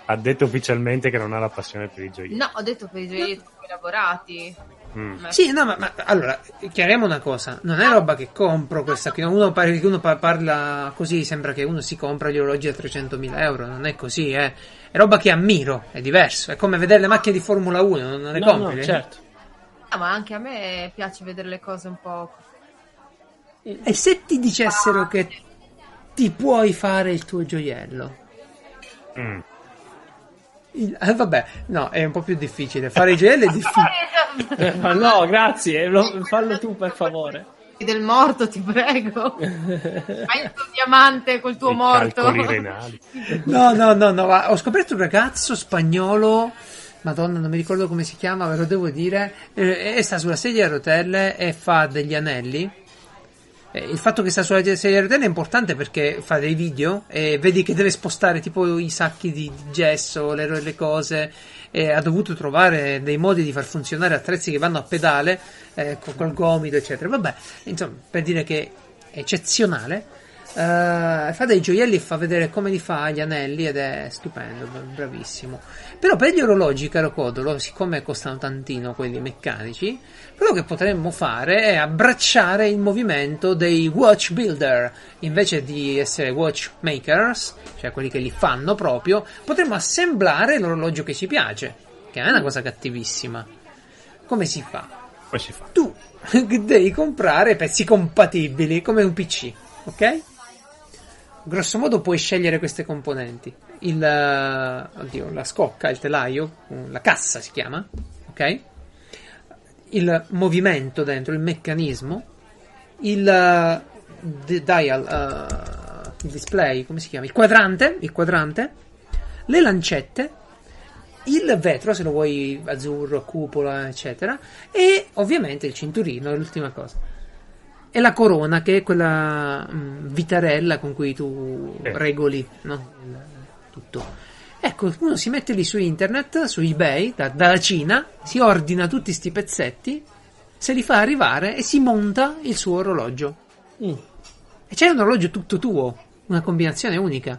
Ha detto ufficialmente che non ha la passione per i gioielli. No, ho detto per i gioielli elaborati. Sì, no, ma allora chiariamo una cosa: non è roba che compro questa qui. Uno parla così, sembra che uno si compra gli orologi a 300.000 euro. Non è così, eh. È roba che ammiro, è diverso. È come vedere le macchine di Formula 1, non le compri. No, certo. No, ma anche a me piace vedere le cose un po'. E se ti dicessero che ti puoi fare il tuo gioiello? Vabbè, no, è un po' più difficile. Fare i gioielli è difficile. No, grazie, fallo tu per favore. Del morto, ti prego. Fai il tuo diamante col tuo morto. No, ma ho scoperto un ragazzo spagnolo, Madonna, non mi ricordo come si chiama, ve lo devo dire, e sta sulla sedia a rotelle e fa degli anelli. Il fatto che sta sulla sedia a rotelle è importante perché fa dei video e vedi che deve spostare tipo i sacchi di gesso, le cose, e ha dovuto trovare dei modi di far funzionare attrezzi che vanno a pedale col gomito eccetera. Vabbè, insomma, per dire che è eccezionale, fa dei gioielli e fa vedere come li fa gli anelli ed è stupendo, bravissimo. Però per gli orologi, caro Codolo, siccome costano tantino quelli meccanici, quello che potremmo fare è abbracciare il movimento dei watch builder. Invece di essere watch makers, cioè quelli che li fanno proprio, potremmo assemblare l'orologio che ci piace, che non è una cosa cattivissima. Come si fa? Come si fa? Tu devi comprare pezzi compatibili come un PC, ok? Grosso modo puoi scegliere queste componenti. La scocca, il telaio, la cassa si chiama, ok? Il movimento dentro, il meccanismo, dial, il display, come si chiama? Il quadrante, le lancette, il vetro, se lo vuoi azzurro, cupola, eccetera, e ovviamente il cinturino, è l'ultima cosa. E la corona, che è quella vitarella con cui tu regoli, no? Tutto. Ecco, uno si mette lì su internet, su eBay, dalla Cina, si ordina tutti sti pezzetti, se li fa arrivare e si monta il suo orologio. E c'è un orologio tutto tuo, una combinazione unica. È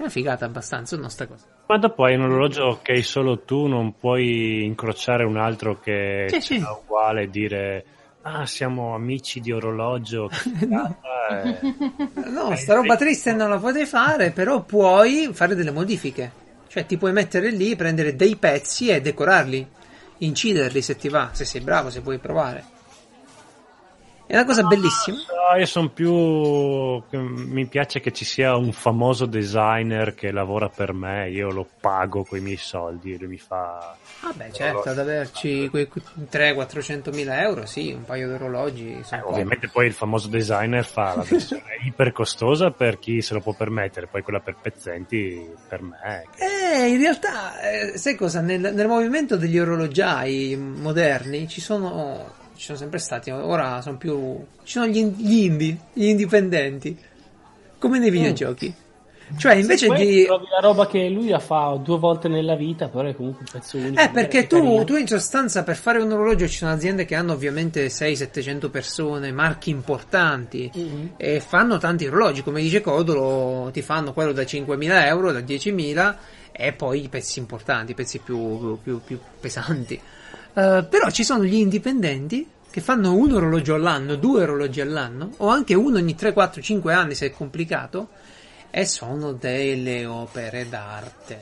una figata abbastanza, no, sta cosa. Ma dopo hai un orologio che solo tu, non puoi incrociare un altro che sia uguale e dire... Ah, siamo amici di orologio. Sta roba triste non la potete fare, però puoi fare delle modifiche. Cioè ti puoi mettere lì, prendere dei pezzi e decorarli, inciderli se ti va, se sei bravo, se puoi provare. È una cosa bellissima. Io sono più... Mi piace che ci sia un famoso designer che lavora per me, io lo pago coi miei soldi e lui mi fa... Vabbè, certo, ad averci quei 300-400 mila euro, sì, un paio di orologi. Ovviamente poi il famoso designer fa la versione iper costosa per chi se lo può permettere, poi quella per pezzenti per me. In realtà, sai cosa? Nel movimento degli orologiai moderni ci sono sempre stati, ora sono più... Ci sono gli indie, gli indipendenti, come nei videogiochi. Cioè invece di... trovi la roba che lui la fa 2 volte nella vita, però è comunque un pezzo unico. Perché tu in sostanza per fare un orologio ci sono aziende che hanno ovviamente 600-700 persone, marchi importanti, e fanno tanti orologi, come dice Codolo, ti fanno quello da 5.000 euro, da 10.000, e poi i pezzi importanti, i pezzi più pesanti. Però ci sono gli indipendenti che fanno un orologio all'anno, 2 orologi all'anno, o anche uno ogni 3, 4, 5 anni se è complicato, e sono delle opere d'arte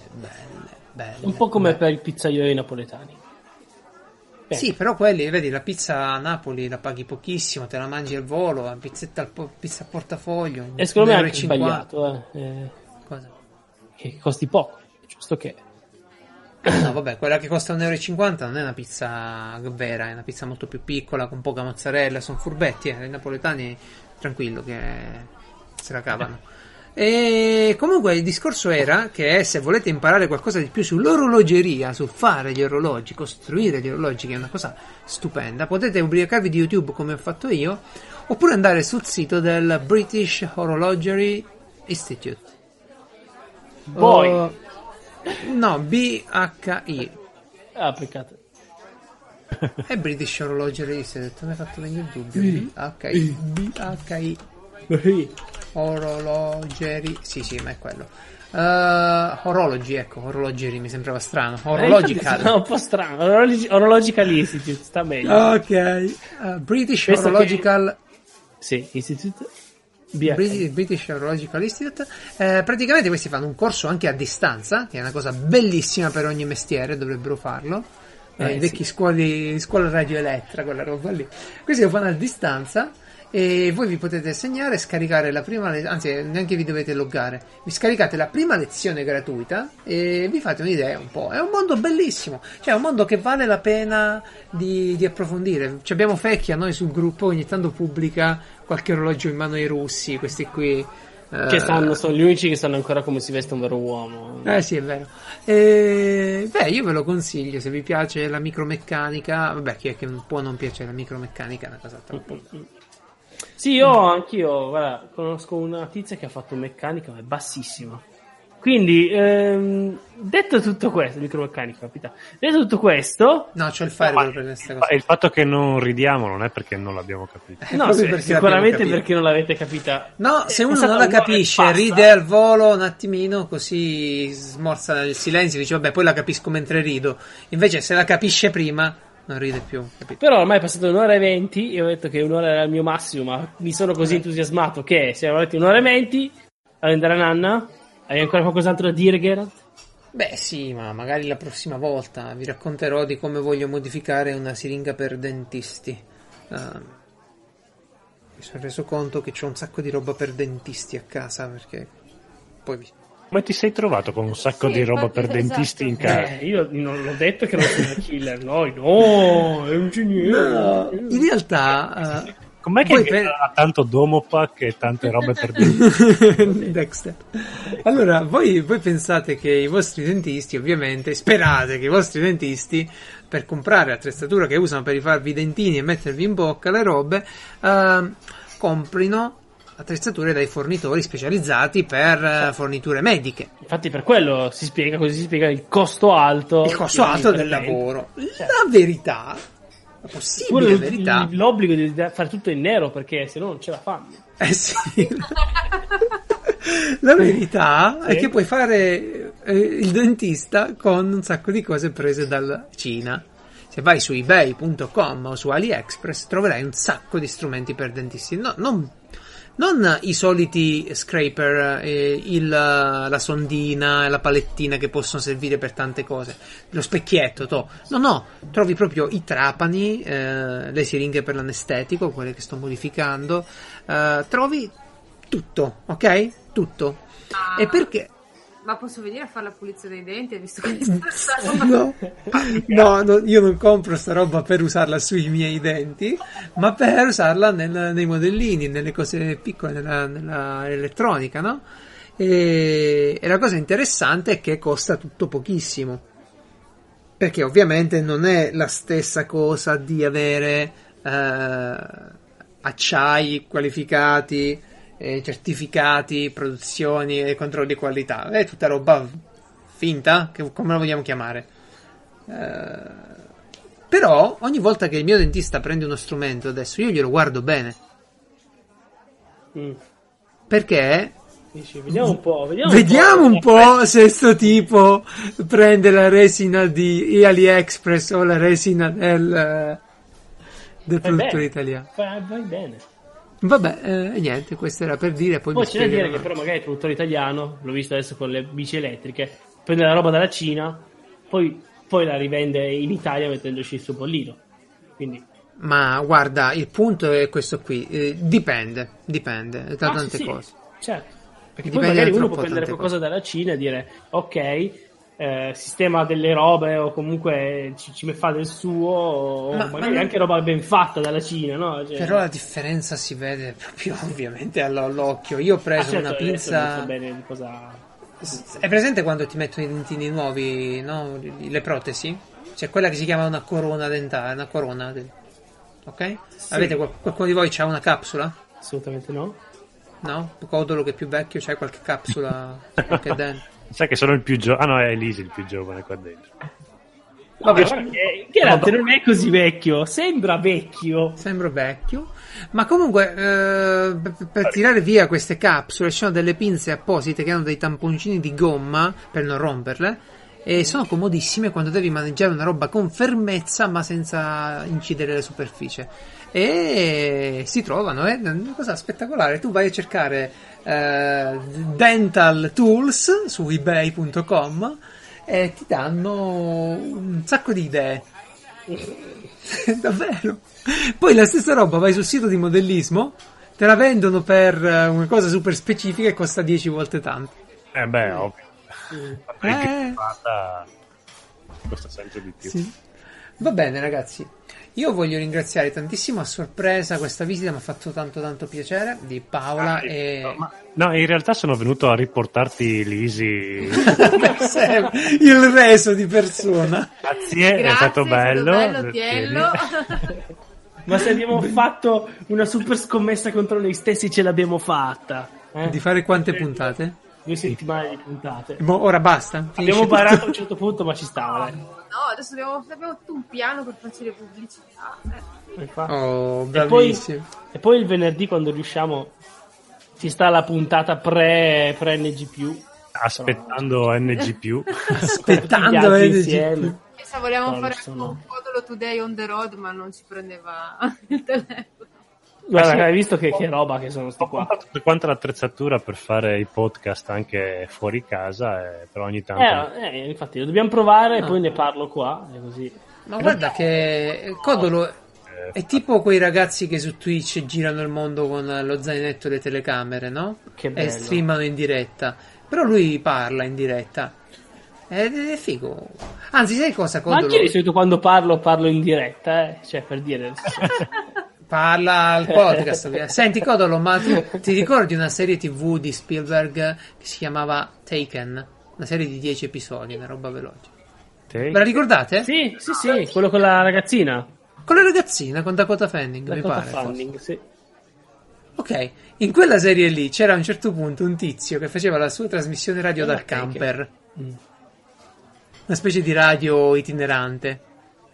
belle. Un po' come per i pizzaioli napoletani. Sì, però quelli, vedi, la pizza a Napoli la paghi pochissimo, te la mangi al volo, la pizzetta pizza a portafoglio. E secondo me è anche sbagliato, cosa? Che costi poco, giusto che... No, vabbè, quella che costa 1,50 € non è una pizza vera, è una pizza molto più piccola, con poca mozzarella, sono furbetti, i napoletani, tranquillo, che se la cavano. E comunque il discorso era che se volete imparare qualcosa di più sull'orologeria, sul fare gli orologi, costruire gli orologi, che è una cosa stupenda, potete ubriacarvi di YouTube come ho fatto io, oppure andare sul sito del British Horologery Institute. Poi... No, BHI. Ah, peccato. È British Horologery, se hai detto, mi hai fatto venire il dubbio. BHI. Orologeri. Sì, ma è quello. Orologi, ecco, orologeri mi sembrava strano. Orological. No, un po' strano. Orological Institute, sta meglio. Ok. British questo Orological. Che... Sì, Institute. British Orological Institute. Praticamente questi fanno un corso anche a distanza, che è una cosa bellissima per ogni mestiere, dovrebbero farlo. I vecchi scuola radioelettra, quella roba lì. Questi lo fanno a distanza. E voi vi potete segnare, scaricare la prima anzi neanche vi dovete loggare, vi scaricate la prima lezione gratuita e vi fate un'idea un po'. È un mondo bellissimo, cioè è un mondo che vale la pena di approfondire. Ci abbiamo Fecchia noi sul gruppo, ogni tanto pubblica qualche orologio in mano ai russi, questi qui che sono gli unici che sanno ancora come si veste un vero uomo. Sì, è vero. Beh, io ve lo consiglio se vi piace la micromeccanica. Vabbè, chi è che può non piacere la micromeccanica, è una cosa troppo. Sì, anch'io, guarda, conosco una tizia che ha fatto meccanica, ma è bassissima. Quindi, detto tutto questo, micromeccanica, capita. Detto tutto questo... No, c'ho il firewall per questa cosa. Il fatto che non ridiamo non è perché non l'abbiamo capita. No, sicuramente perché non l'avete capita. No, se uno non la capisce, ride al volo un attimino, così smorza il silenzio, dice, vabbè, poi la capisco mentre rido. Invece, se la capisce prima... non ride più, capito? Però ormai è passato 1 ora e 20. Io ho detto che 1 ora era il mio massimo, ma mi sono così entusiasmato che siamo arrivati 1 ora e 20. Andare a nanna. Hai ancora qualcos'altro da dire, Geralt? Beh sì, ma magari la prossima volta vi racconterò di come voglio modificare una siringa per dentisti. Mi sono reso conto che c'ho un sacco di roba per dentisti a casa, perché poi vi... Ma ti sei trovato con un sacco di roba per dentisti in casa? Io non l'ho detto che non sono un killer, no, è un geniale. No, in realtà... Com'è che ha tanto Domopac e tante robe per dentisti? Dexter. Allora, voi pensate che i vostri dentisti, ovviamente, sperate che i vostri dentisti, per comprare attrezzatura che usano per rifarvi i dentini e mettervi in bocca le robe, comprino... attrezzature dai fornitori specializzati per forniture mediche. Infatti per quello si spiega il costo alto del lavoro. La verità, la possibile verità, l'obbligo di fare tutto in nero perché se no non ce la fanno. Sì. La verità è che puoi fare il dentista con un sacco di cose prese dalla Cina. Se vai su ebay.com o su AliExpress troverai un sacco di strumenti per dentisti. No, non i soliti scraper, la sondina, la palettina che possono servire per tante cose, lo specchietto, no, trovi proprio i trapani, le siringhe per l'anestetico, quelle che sto modificando, trovi tutto, ok? Tutto. Ah. E perché? Ma posso venire a fare la pulizia dei denti visto che no, io non compro sta roba per usarla sui miei denti, ma per usarla nei modellini, nelle cose piccole, nella elettronica, no? E la cosa interessante è che costa tutto pochissimo, perché ovviamente non è la stessa cosa di avere acciai qualificati, certificati, produzioni e controlli di qualità. È tutta roba finta, come la vogliamo chiamare. Però ogni volta che il mio dentista prende uno strumento adesso io glielo guardo bene. Perché dici, vediamo un po' se sto tipo prende la resina di AliExpress o la resina del produttore italiano. Vai bene. Vabbè, niente, questo era per dire. Poi c'è da dire che però magari il produttore italiano, l'ho visto adesso con le bici elettriche, prende la roba dalla Cina, poi la rivende in Italia mettendoci il suo bollino. Quindi. Ma guarda, il punto è questo qui, dipende da tante cose. Certo, perché poi magari uno può prendere qualcosa dalla Cina e dire ok, sistema delle robe o comunque ci fa del suo, o magari anche roba ben fatta dalla Cina, no? Cioè, però la differenza si vede proprio ovviamente all'occhio. Io ho preso una pinza. So bene cosa... È presente quando ti mettono i dentini nuovi, no? Le protesi? C'è quella che si chiama una corona dentale, una corona. Ok? Sì. Avete qualcuno di voi c'ha una capsula? Assolutamente no. No? Codolo che è più vecchio c'è qualche capsula qualche dentro. Sai che sono il più giovane. Ah no, è Elise il più giovane qua dentro. Vabbè, che non è così vecchio. Sembra vecchio. Ma comunque per tirare via queste capsule ci sono delle pinze apposite che hanno dei tamponcini di gomma per non romperle, e sono comodissime quando devi maneggiare una roba con fermezza ma senza incidere la superficie, e si trovano, è una cosa spettacolare. Tu vai a cercare dental tools su ebay.com e ti danno un sacco di idee. Davvero. Poi la stessa roba vai sul sito di modellismo, te la vendono per una cosa super specifica e costa 10 volte tanto. Beh, ovvio. Costa sempre di più. Sì. Va bene, ragazzi. Io voglio ringraziare tantissimo a sorpresa questa visita, mi ha fatto tanto piacere, di Paola No, in realtà sono venuto a riportarti l'Isi. Il reso di persona. Grazie, è stato bello. Ma se abbiamo fatto una super scommessa contro noi stessi, ce l'abbiamo fatta. Di fare quante puntate? 2 settimane di puntate. Ora basta. Abbiamo barato a un certo punto, ma ci stava. No, adesso abbiamo tutto un piano per farci le pubblicità. Oh, bravissimo. E poi il venerdì, quando riusciamo, ci sta la puntata pre NG+. Aspettando NG+. Aspettando NG+. Volevamo fare un codolo Today on the road, ma non ci prendeva il telefono. Guarda, hai visto che roba che sono sti qua. Per quanto l'attrezzatura per fare i podcast anche fuori casa, però ogni tanto. Infatti lo dobbiamo provare e poi ne parlo qua. È così. Ma guarda che codolo è tipo quei ragazzi che su Twitch girano il mondo con lo zainetto e le telecamere, no? Che bello. E streamano in diretta. Però lui parla in diretta. È figo. Anzi, sai cosa, codolo? Ma anche di solito quando parlo in diretta, cioè per dire. Parla al podcast. Senti, codolo, ma tu ti ricordi una serie TV di Spielberg che si chiamava Taken? Una serie di 10 episodi, una roba veloce. Ve la ricordate? Sì, quello con la ragazzina. Con la ragazzina, con Dakota Fanning, mi pare. Fanning, sì. Ok, in quella serie lì c'era a un certo punto un tizio che faceva la sua trasmissione radio dal camper. Una specie di radio itinerante.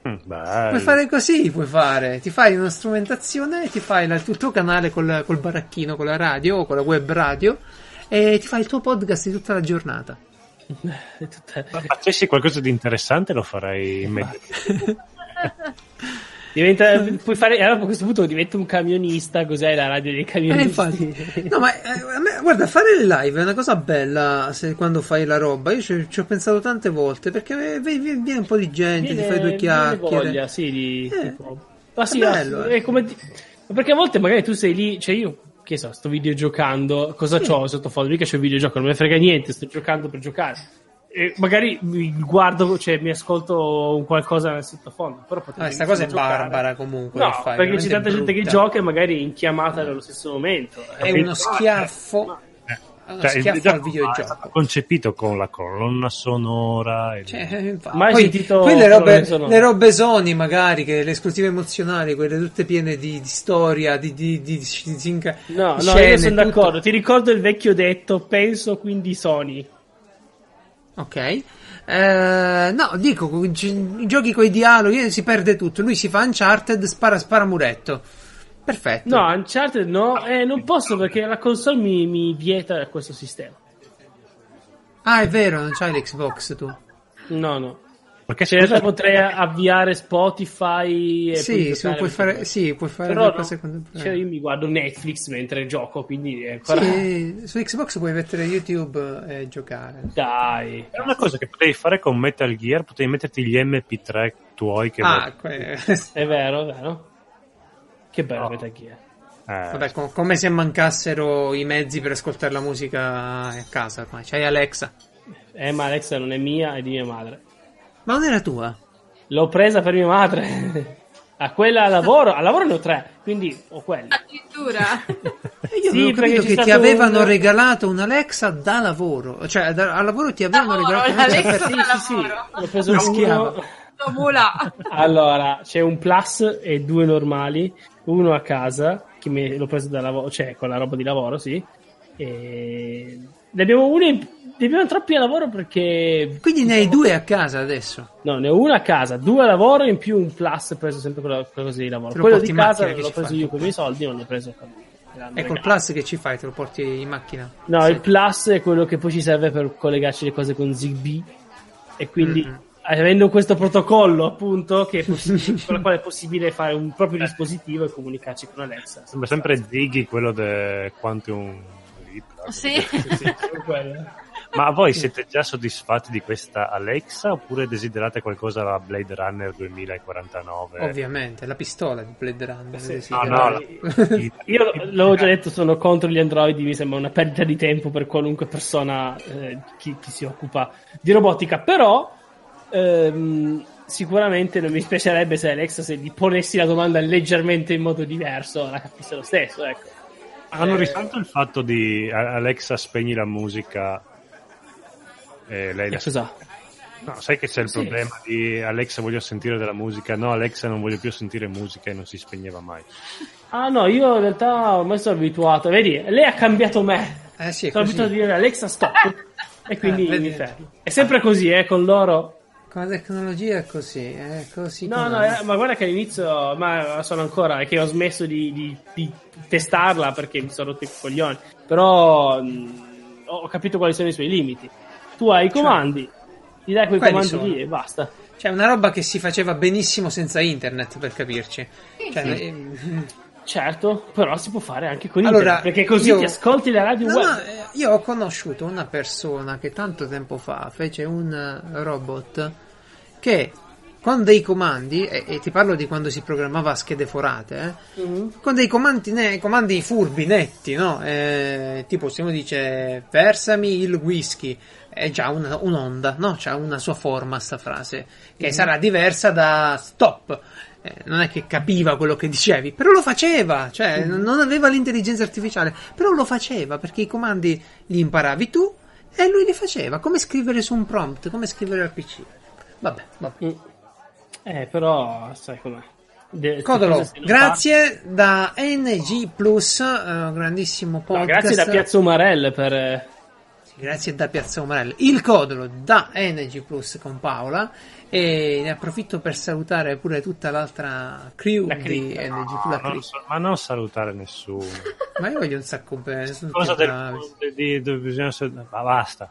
Puoi fare così, ti fai una strumentazione e ti fai il tuo canale col baracchino, con la radio o con la web radio, e ti fai il tuo podcast di tutta la giornata. Ma facessi qualcosa di interessante, lo farei in mezzo. A questo punto diventa un camionista. Cos'è la radio dei camionisti? No, ma guarda, fare le live è una cosa bella quando fai la roba. Io ci ho pensato tante volte, perché viene un po' di gente, ti fai due chiacchiere, voglia, sì, tipo. Ma sì, è bello, è come perché a volte magari tu sei lì, cioè io che so, sto videogiocando, cosa c'ho sotto fondo? Mica c'ho il videogioco, non me ne frega niente, sto giocando per giocare. E magari mi guardo, cioè mi ascolto un qualcosa nel sottofondo, però questa cosa è barbara comunque. No, fai, perché c'è tanta gente che gioca e magari in chiamata nello stesso momento. È uno schiaffo. Cioè, schiaffo al videogioco. È stato concepito con la colonna sonora. Poi le robe Sony, magari, che le esclusive emozionali, quelle tutte piene di storia, di no, io sono d'accordo. Ti ricordo il vecchio detto, penso quindi Sony. Ok, no, dico, giochi coi dialoghi, si perde tutto. Lui si fa Uncharted, spara muretto. Perfetto. No, Uncharted no, non posso perché la console mi vieta questo sistema. Ah, è vero, non c'hai l'Xbox tu. No. Perché certo, potrei avviare Spotify. E puoi fare però cose cioè io mi guardo Netflix mentre gioco, quindi su Xbox puoi mettere YouTube e giocare. Dai, è una cosa che potevi fare con Metal Gear, potevi metterti gli MP3 tuoi che è vero che bello. Metal Gear, vabbè, come se mancassero i mezzi per ascoltare la musica a casa. Ormai c'hai Alexa, ma Alexa non è mia, è di mia madre. Ma non era tua? L'ho presa per mia madre. A quella al lavoro ne ho 3, quindi ho quella. Addirittura. Io avevo capito che ti avevano regalato un Alexa da lavoro, cioè al lavoro ti avevano regalato un Alexa da lavoro. L'ho preso uno. Allora, c'è un Plus e 2 normali, uno a casa che l'ho preso da lavoro, cioè con la roba di lavoro, sì. E ne abbiamo uno ne abbiamo troppi a lavoro perché... Quindi ne hai due a casa adesso? No, ne ho una a casa, due a lavoro in più un plus, ho preso sempre quella cosa di lavoro. Quello di casa l'ho preso io con i miei soldi, non l'ho preso con me. Ecco, il plus che ci fai? Te lo porti in macchina? No, sì. Il plus è quello che poi ci serve per collegarci le cose con Zigbee e quindi... Mm-hmm. Avendo questo protocollo, appunto, con il quale è possibile fare un proprio dispositivo e comunicarci con Alexa. Sembra sempre Ziggy, quello di Quantum Leap. Sì. Sì. Ma voi siete già soddisfatti di questa Alexa oppure desiderate qualcosa alla Blade Runner 2049? Ovviamente, la pistola di Blade Runner. Sì. Io l'avevo già detto, sono contro gli androidi, mi sembra una perdita di tempo per qualunque persona chi si occupa di robotica, però... sicuramente non mi spiacerebbe se Alexa, se gli ponessi la domanda leggermente in modo diverso, la capisse lo stesso, ecco. Hanno risalto il fatto di Alexa spegni la musica lei la cosa? No, sai che c'è il problema di Alexa voglio sentire della musica, no Alexa non voglio più sentire musica e non si spegneva mai. Ah no, io in realtà ormai sono abituato, vedi, lei ha cambiato me, sono abituato a dire Alexa stop e quindi mi fermo, è sempre così con loro. Con la tecnologia è così. No, ma guarda che all'inizio, ma sono ancora, è che ho smesso di testarla perché mi sono rotto i coglioni, però ho capito quali sono i suoi limiti. Tu hai i comandi, ti dai quei comandi sono? Lì e basta. Cioè una roba che si faceva benissimo senza internet, per capirci. Certo, però si può fare anche con internet, perché così ti ascolti la radio web. Io ho conosciuto una persona che tanto tempo fa fece un robot che con dei comandi, e ti parlo di quando si programmava a schede forate, mm-hmm. Con dei comandi furbi, netti, no? Tipo se uno dice versami il whisky, è già un'onda, no? C'ha una sua forma sta frase, che sarà diversa da stop. Non è che capiva quello che dicevi, però lo faceva, cioè non aveva l'intelligenza artificiale, però lo faceva perché i comandi li imparavi tu e lui li faceva, come scrivere su un prompt, come scrivere al PC. Vabbè. Però sai com'è. Codolo, grazie da NG Plus, grandissimo podcast. No, grazie da Piazza Umarella per... Grazie da Piazza Umarella. Il Codolo da Energy Plus con Paola, e ne approfitto per salutare pure tutta l'altra crew di Energy Plus. Ma non salutare nessuno. Ma io voglio un sacco bene. Cosa bisogna ma basta.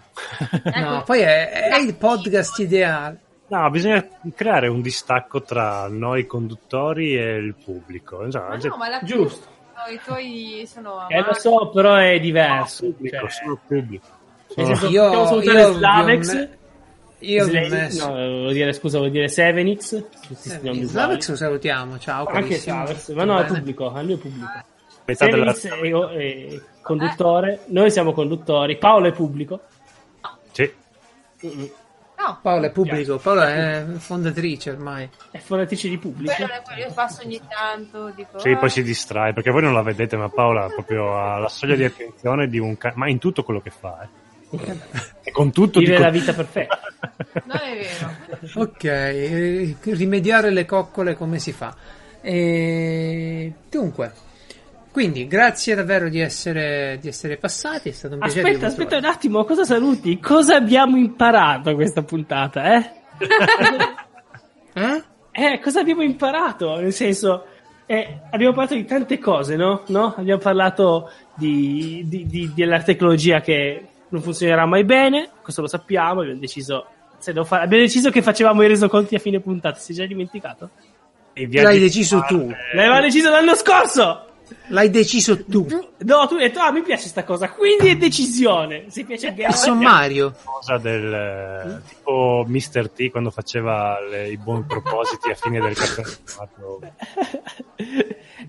No, poi è il podcast ideale. No, bisogna creare un distacco tra noi conduttori e il pubblico. Insomma, giusto. No, i tuoi sono. Lo so, però è diverso. No, pubblico, cioè... Solo pubblico. Io Slavex. Vuol dire Sevenix. Slavex lo salutiamo, ciao. Anche Slavex, ma no, è pubblico. Sevenix è conduttore, noi siamo conduttori. Paolo è pubblico. Sì. No. Paolo è pubblico, Paolo è fondatrice ormai. È fondatrice di pubblico. Quello io faccio ogni tanto. Dico, sì, poi si distrae, perché voi non la vedete, ma Paola proprio ha la soglia di attenzione di ma in tutto quello che fa, E con tutto vive la vita perfetta. Non è vero. Ok, rimediare le coccole come si fa? Dunque... Quindi, grazie davvero di essere passati, è stato un piacere. Aspetta un attimo, cosa saluti? Cosa abbiamo imparato questa puntata, cosa abbiamo imparato? Nel senso, abbiamo parlato di tante cose, no? Abbiamo parlato della tecnologia che non funzionerà mai bene, questo lo sappiamo, abbiamo deciso che facevamo i resoconti a fine puntata, si è già dimenticato? L'hai deciso tu. L'avevamo deciso l'anno scorso! L'hai deciso tu. No, tu hai detto, mi piace sta cosa, quindi è decisione. Se piace anche il sommario. Cosa del tipo Mr. T quando faceva i buoni propositi a fine del campionato.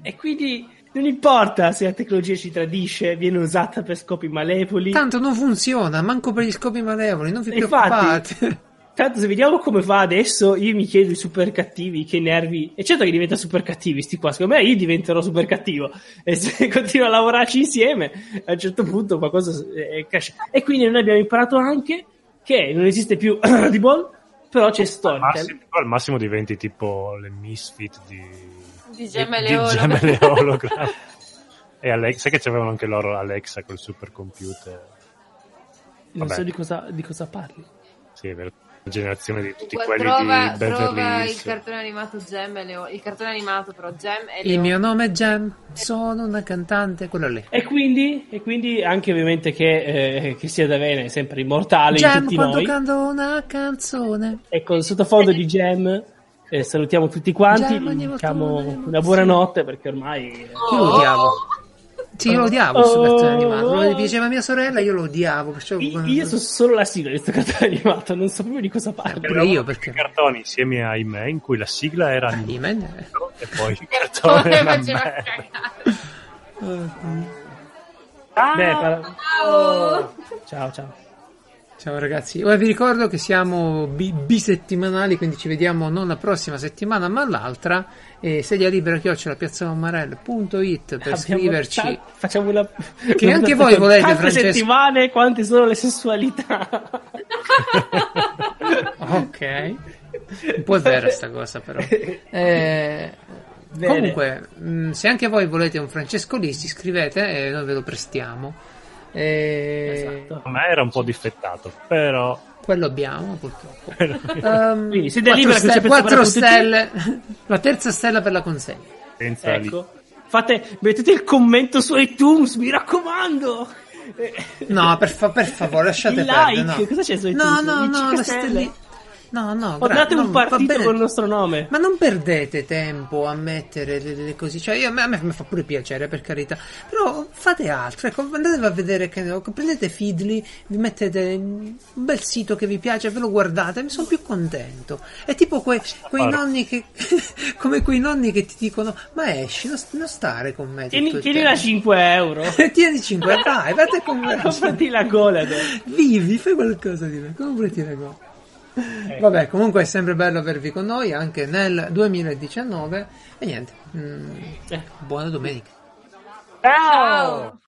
E quindi non importa se la tecnologia ci tradisce, viene usata per scopi malevoli. Tanto non funziona, manco per gli scopi malevoli, non vi preoccupate. Tanto se vediamo come fa adesso, io mi chiedo i super cattivi, che nervi. E certo che diventa super cattivi sti qua, secondo me io diventerò super cattivo e se continuo a lavorarci insieme a un certo punto qualcosa cresce. E quindi noi abbiamo imparato anche che non esiste più Audible, però c'è Storytel. Al massimo diventi tipo le misfit di gemelle hologram. E Alexa, che c'avevano anche loro Alexa col super computer. non so di cosa parli. Sì, è vero. Generazione di tutti quelli di Beverly Hills. Il cartone animato Gem e Leone, il cartone animato però Gem e Leone. Il mio nome è Gem, sono una cantante, quello lì. E quindi anche ovviamente che sia da Vene è sempre immortale Gem, in tutti noi. Gem quando canto una canzone. E con il sottofondo di Gem salutiamo tutti quanti, diciamo una buonanotte perché ormai lo odiamo. Sì, io lo odiavo questo cartone animato. Lo diceva mia sorella, io lo odiavo. Io so solo la sigla di questo cartone animato, non so proprio di cosa parla. Pure io perché cartoni insieme a He-Man in cui la sigla era He-Man e poi il cartone era ciao. Ciao ragazzi, ora vi ricordo che siamo bisettimanali, quindi ci vediamo non la prossima settimana ma l'altra, e sedia libera @piazzaumarella.it per scriverci. Facciamo una... che anche voi volete, quante Francesco... settimane, quante sono le sessualità. Ok, un po' è vera sta cosa però. Comunque, se anche voi volete un Francesco Listi, scrivete e noi ve lo prestiamo. Esatto. A me era un po' difettato, però quello abbiamo purtroppo. Quindi siete liberi, 4 stelle, la terza stella per la consegna. Senza ecco. Mettete il commento su iTunes, mi raccomando. No, per favore, lasciate perdere. Like, no. Cosa c'è su iTunes? No, la stelle. No, guardate un partito con il nostro nome. Ma non perdete tempo a mettere le cose. Cioè, a me fa pure piacere, per carità. Però fate altro. Ecco, andatevi a vedere, prendete Feedly, vi mettete un bel sito che vi piace, ve lo guardate, mi sono più contento. È tipo quei nonni che come quei nonni che ti dicono: ma esci, non stare con me. Tieni la 5 euro. Tieni 5 euro, vai, fate con me. Comprati la gola. Vivi, fai qualcosa di me. Comprati la gola. Vabbè, comunque è sempre bello avervi con noi anche nel 2019 e niente, buona domenica. Ciao.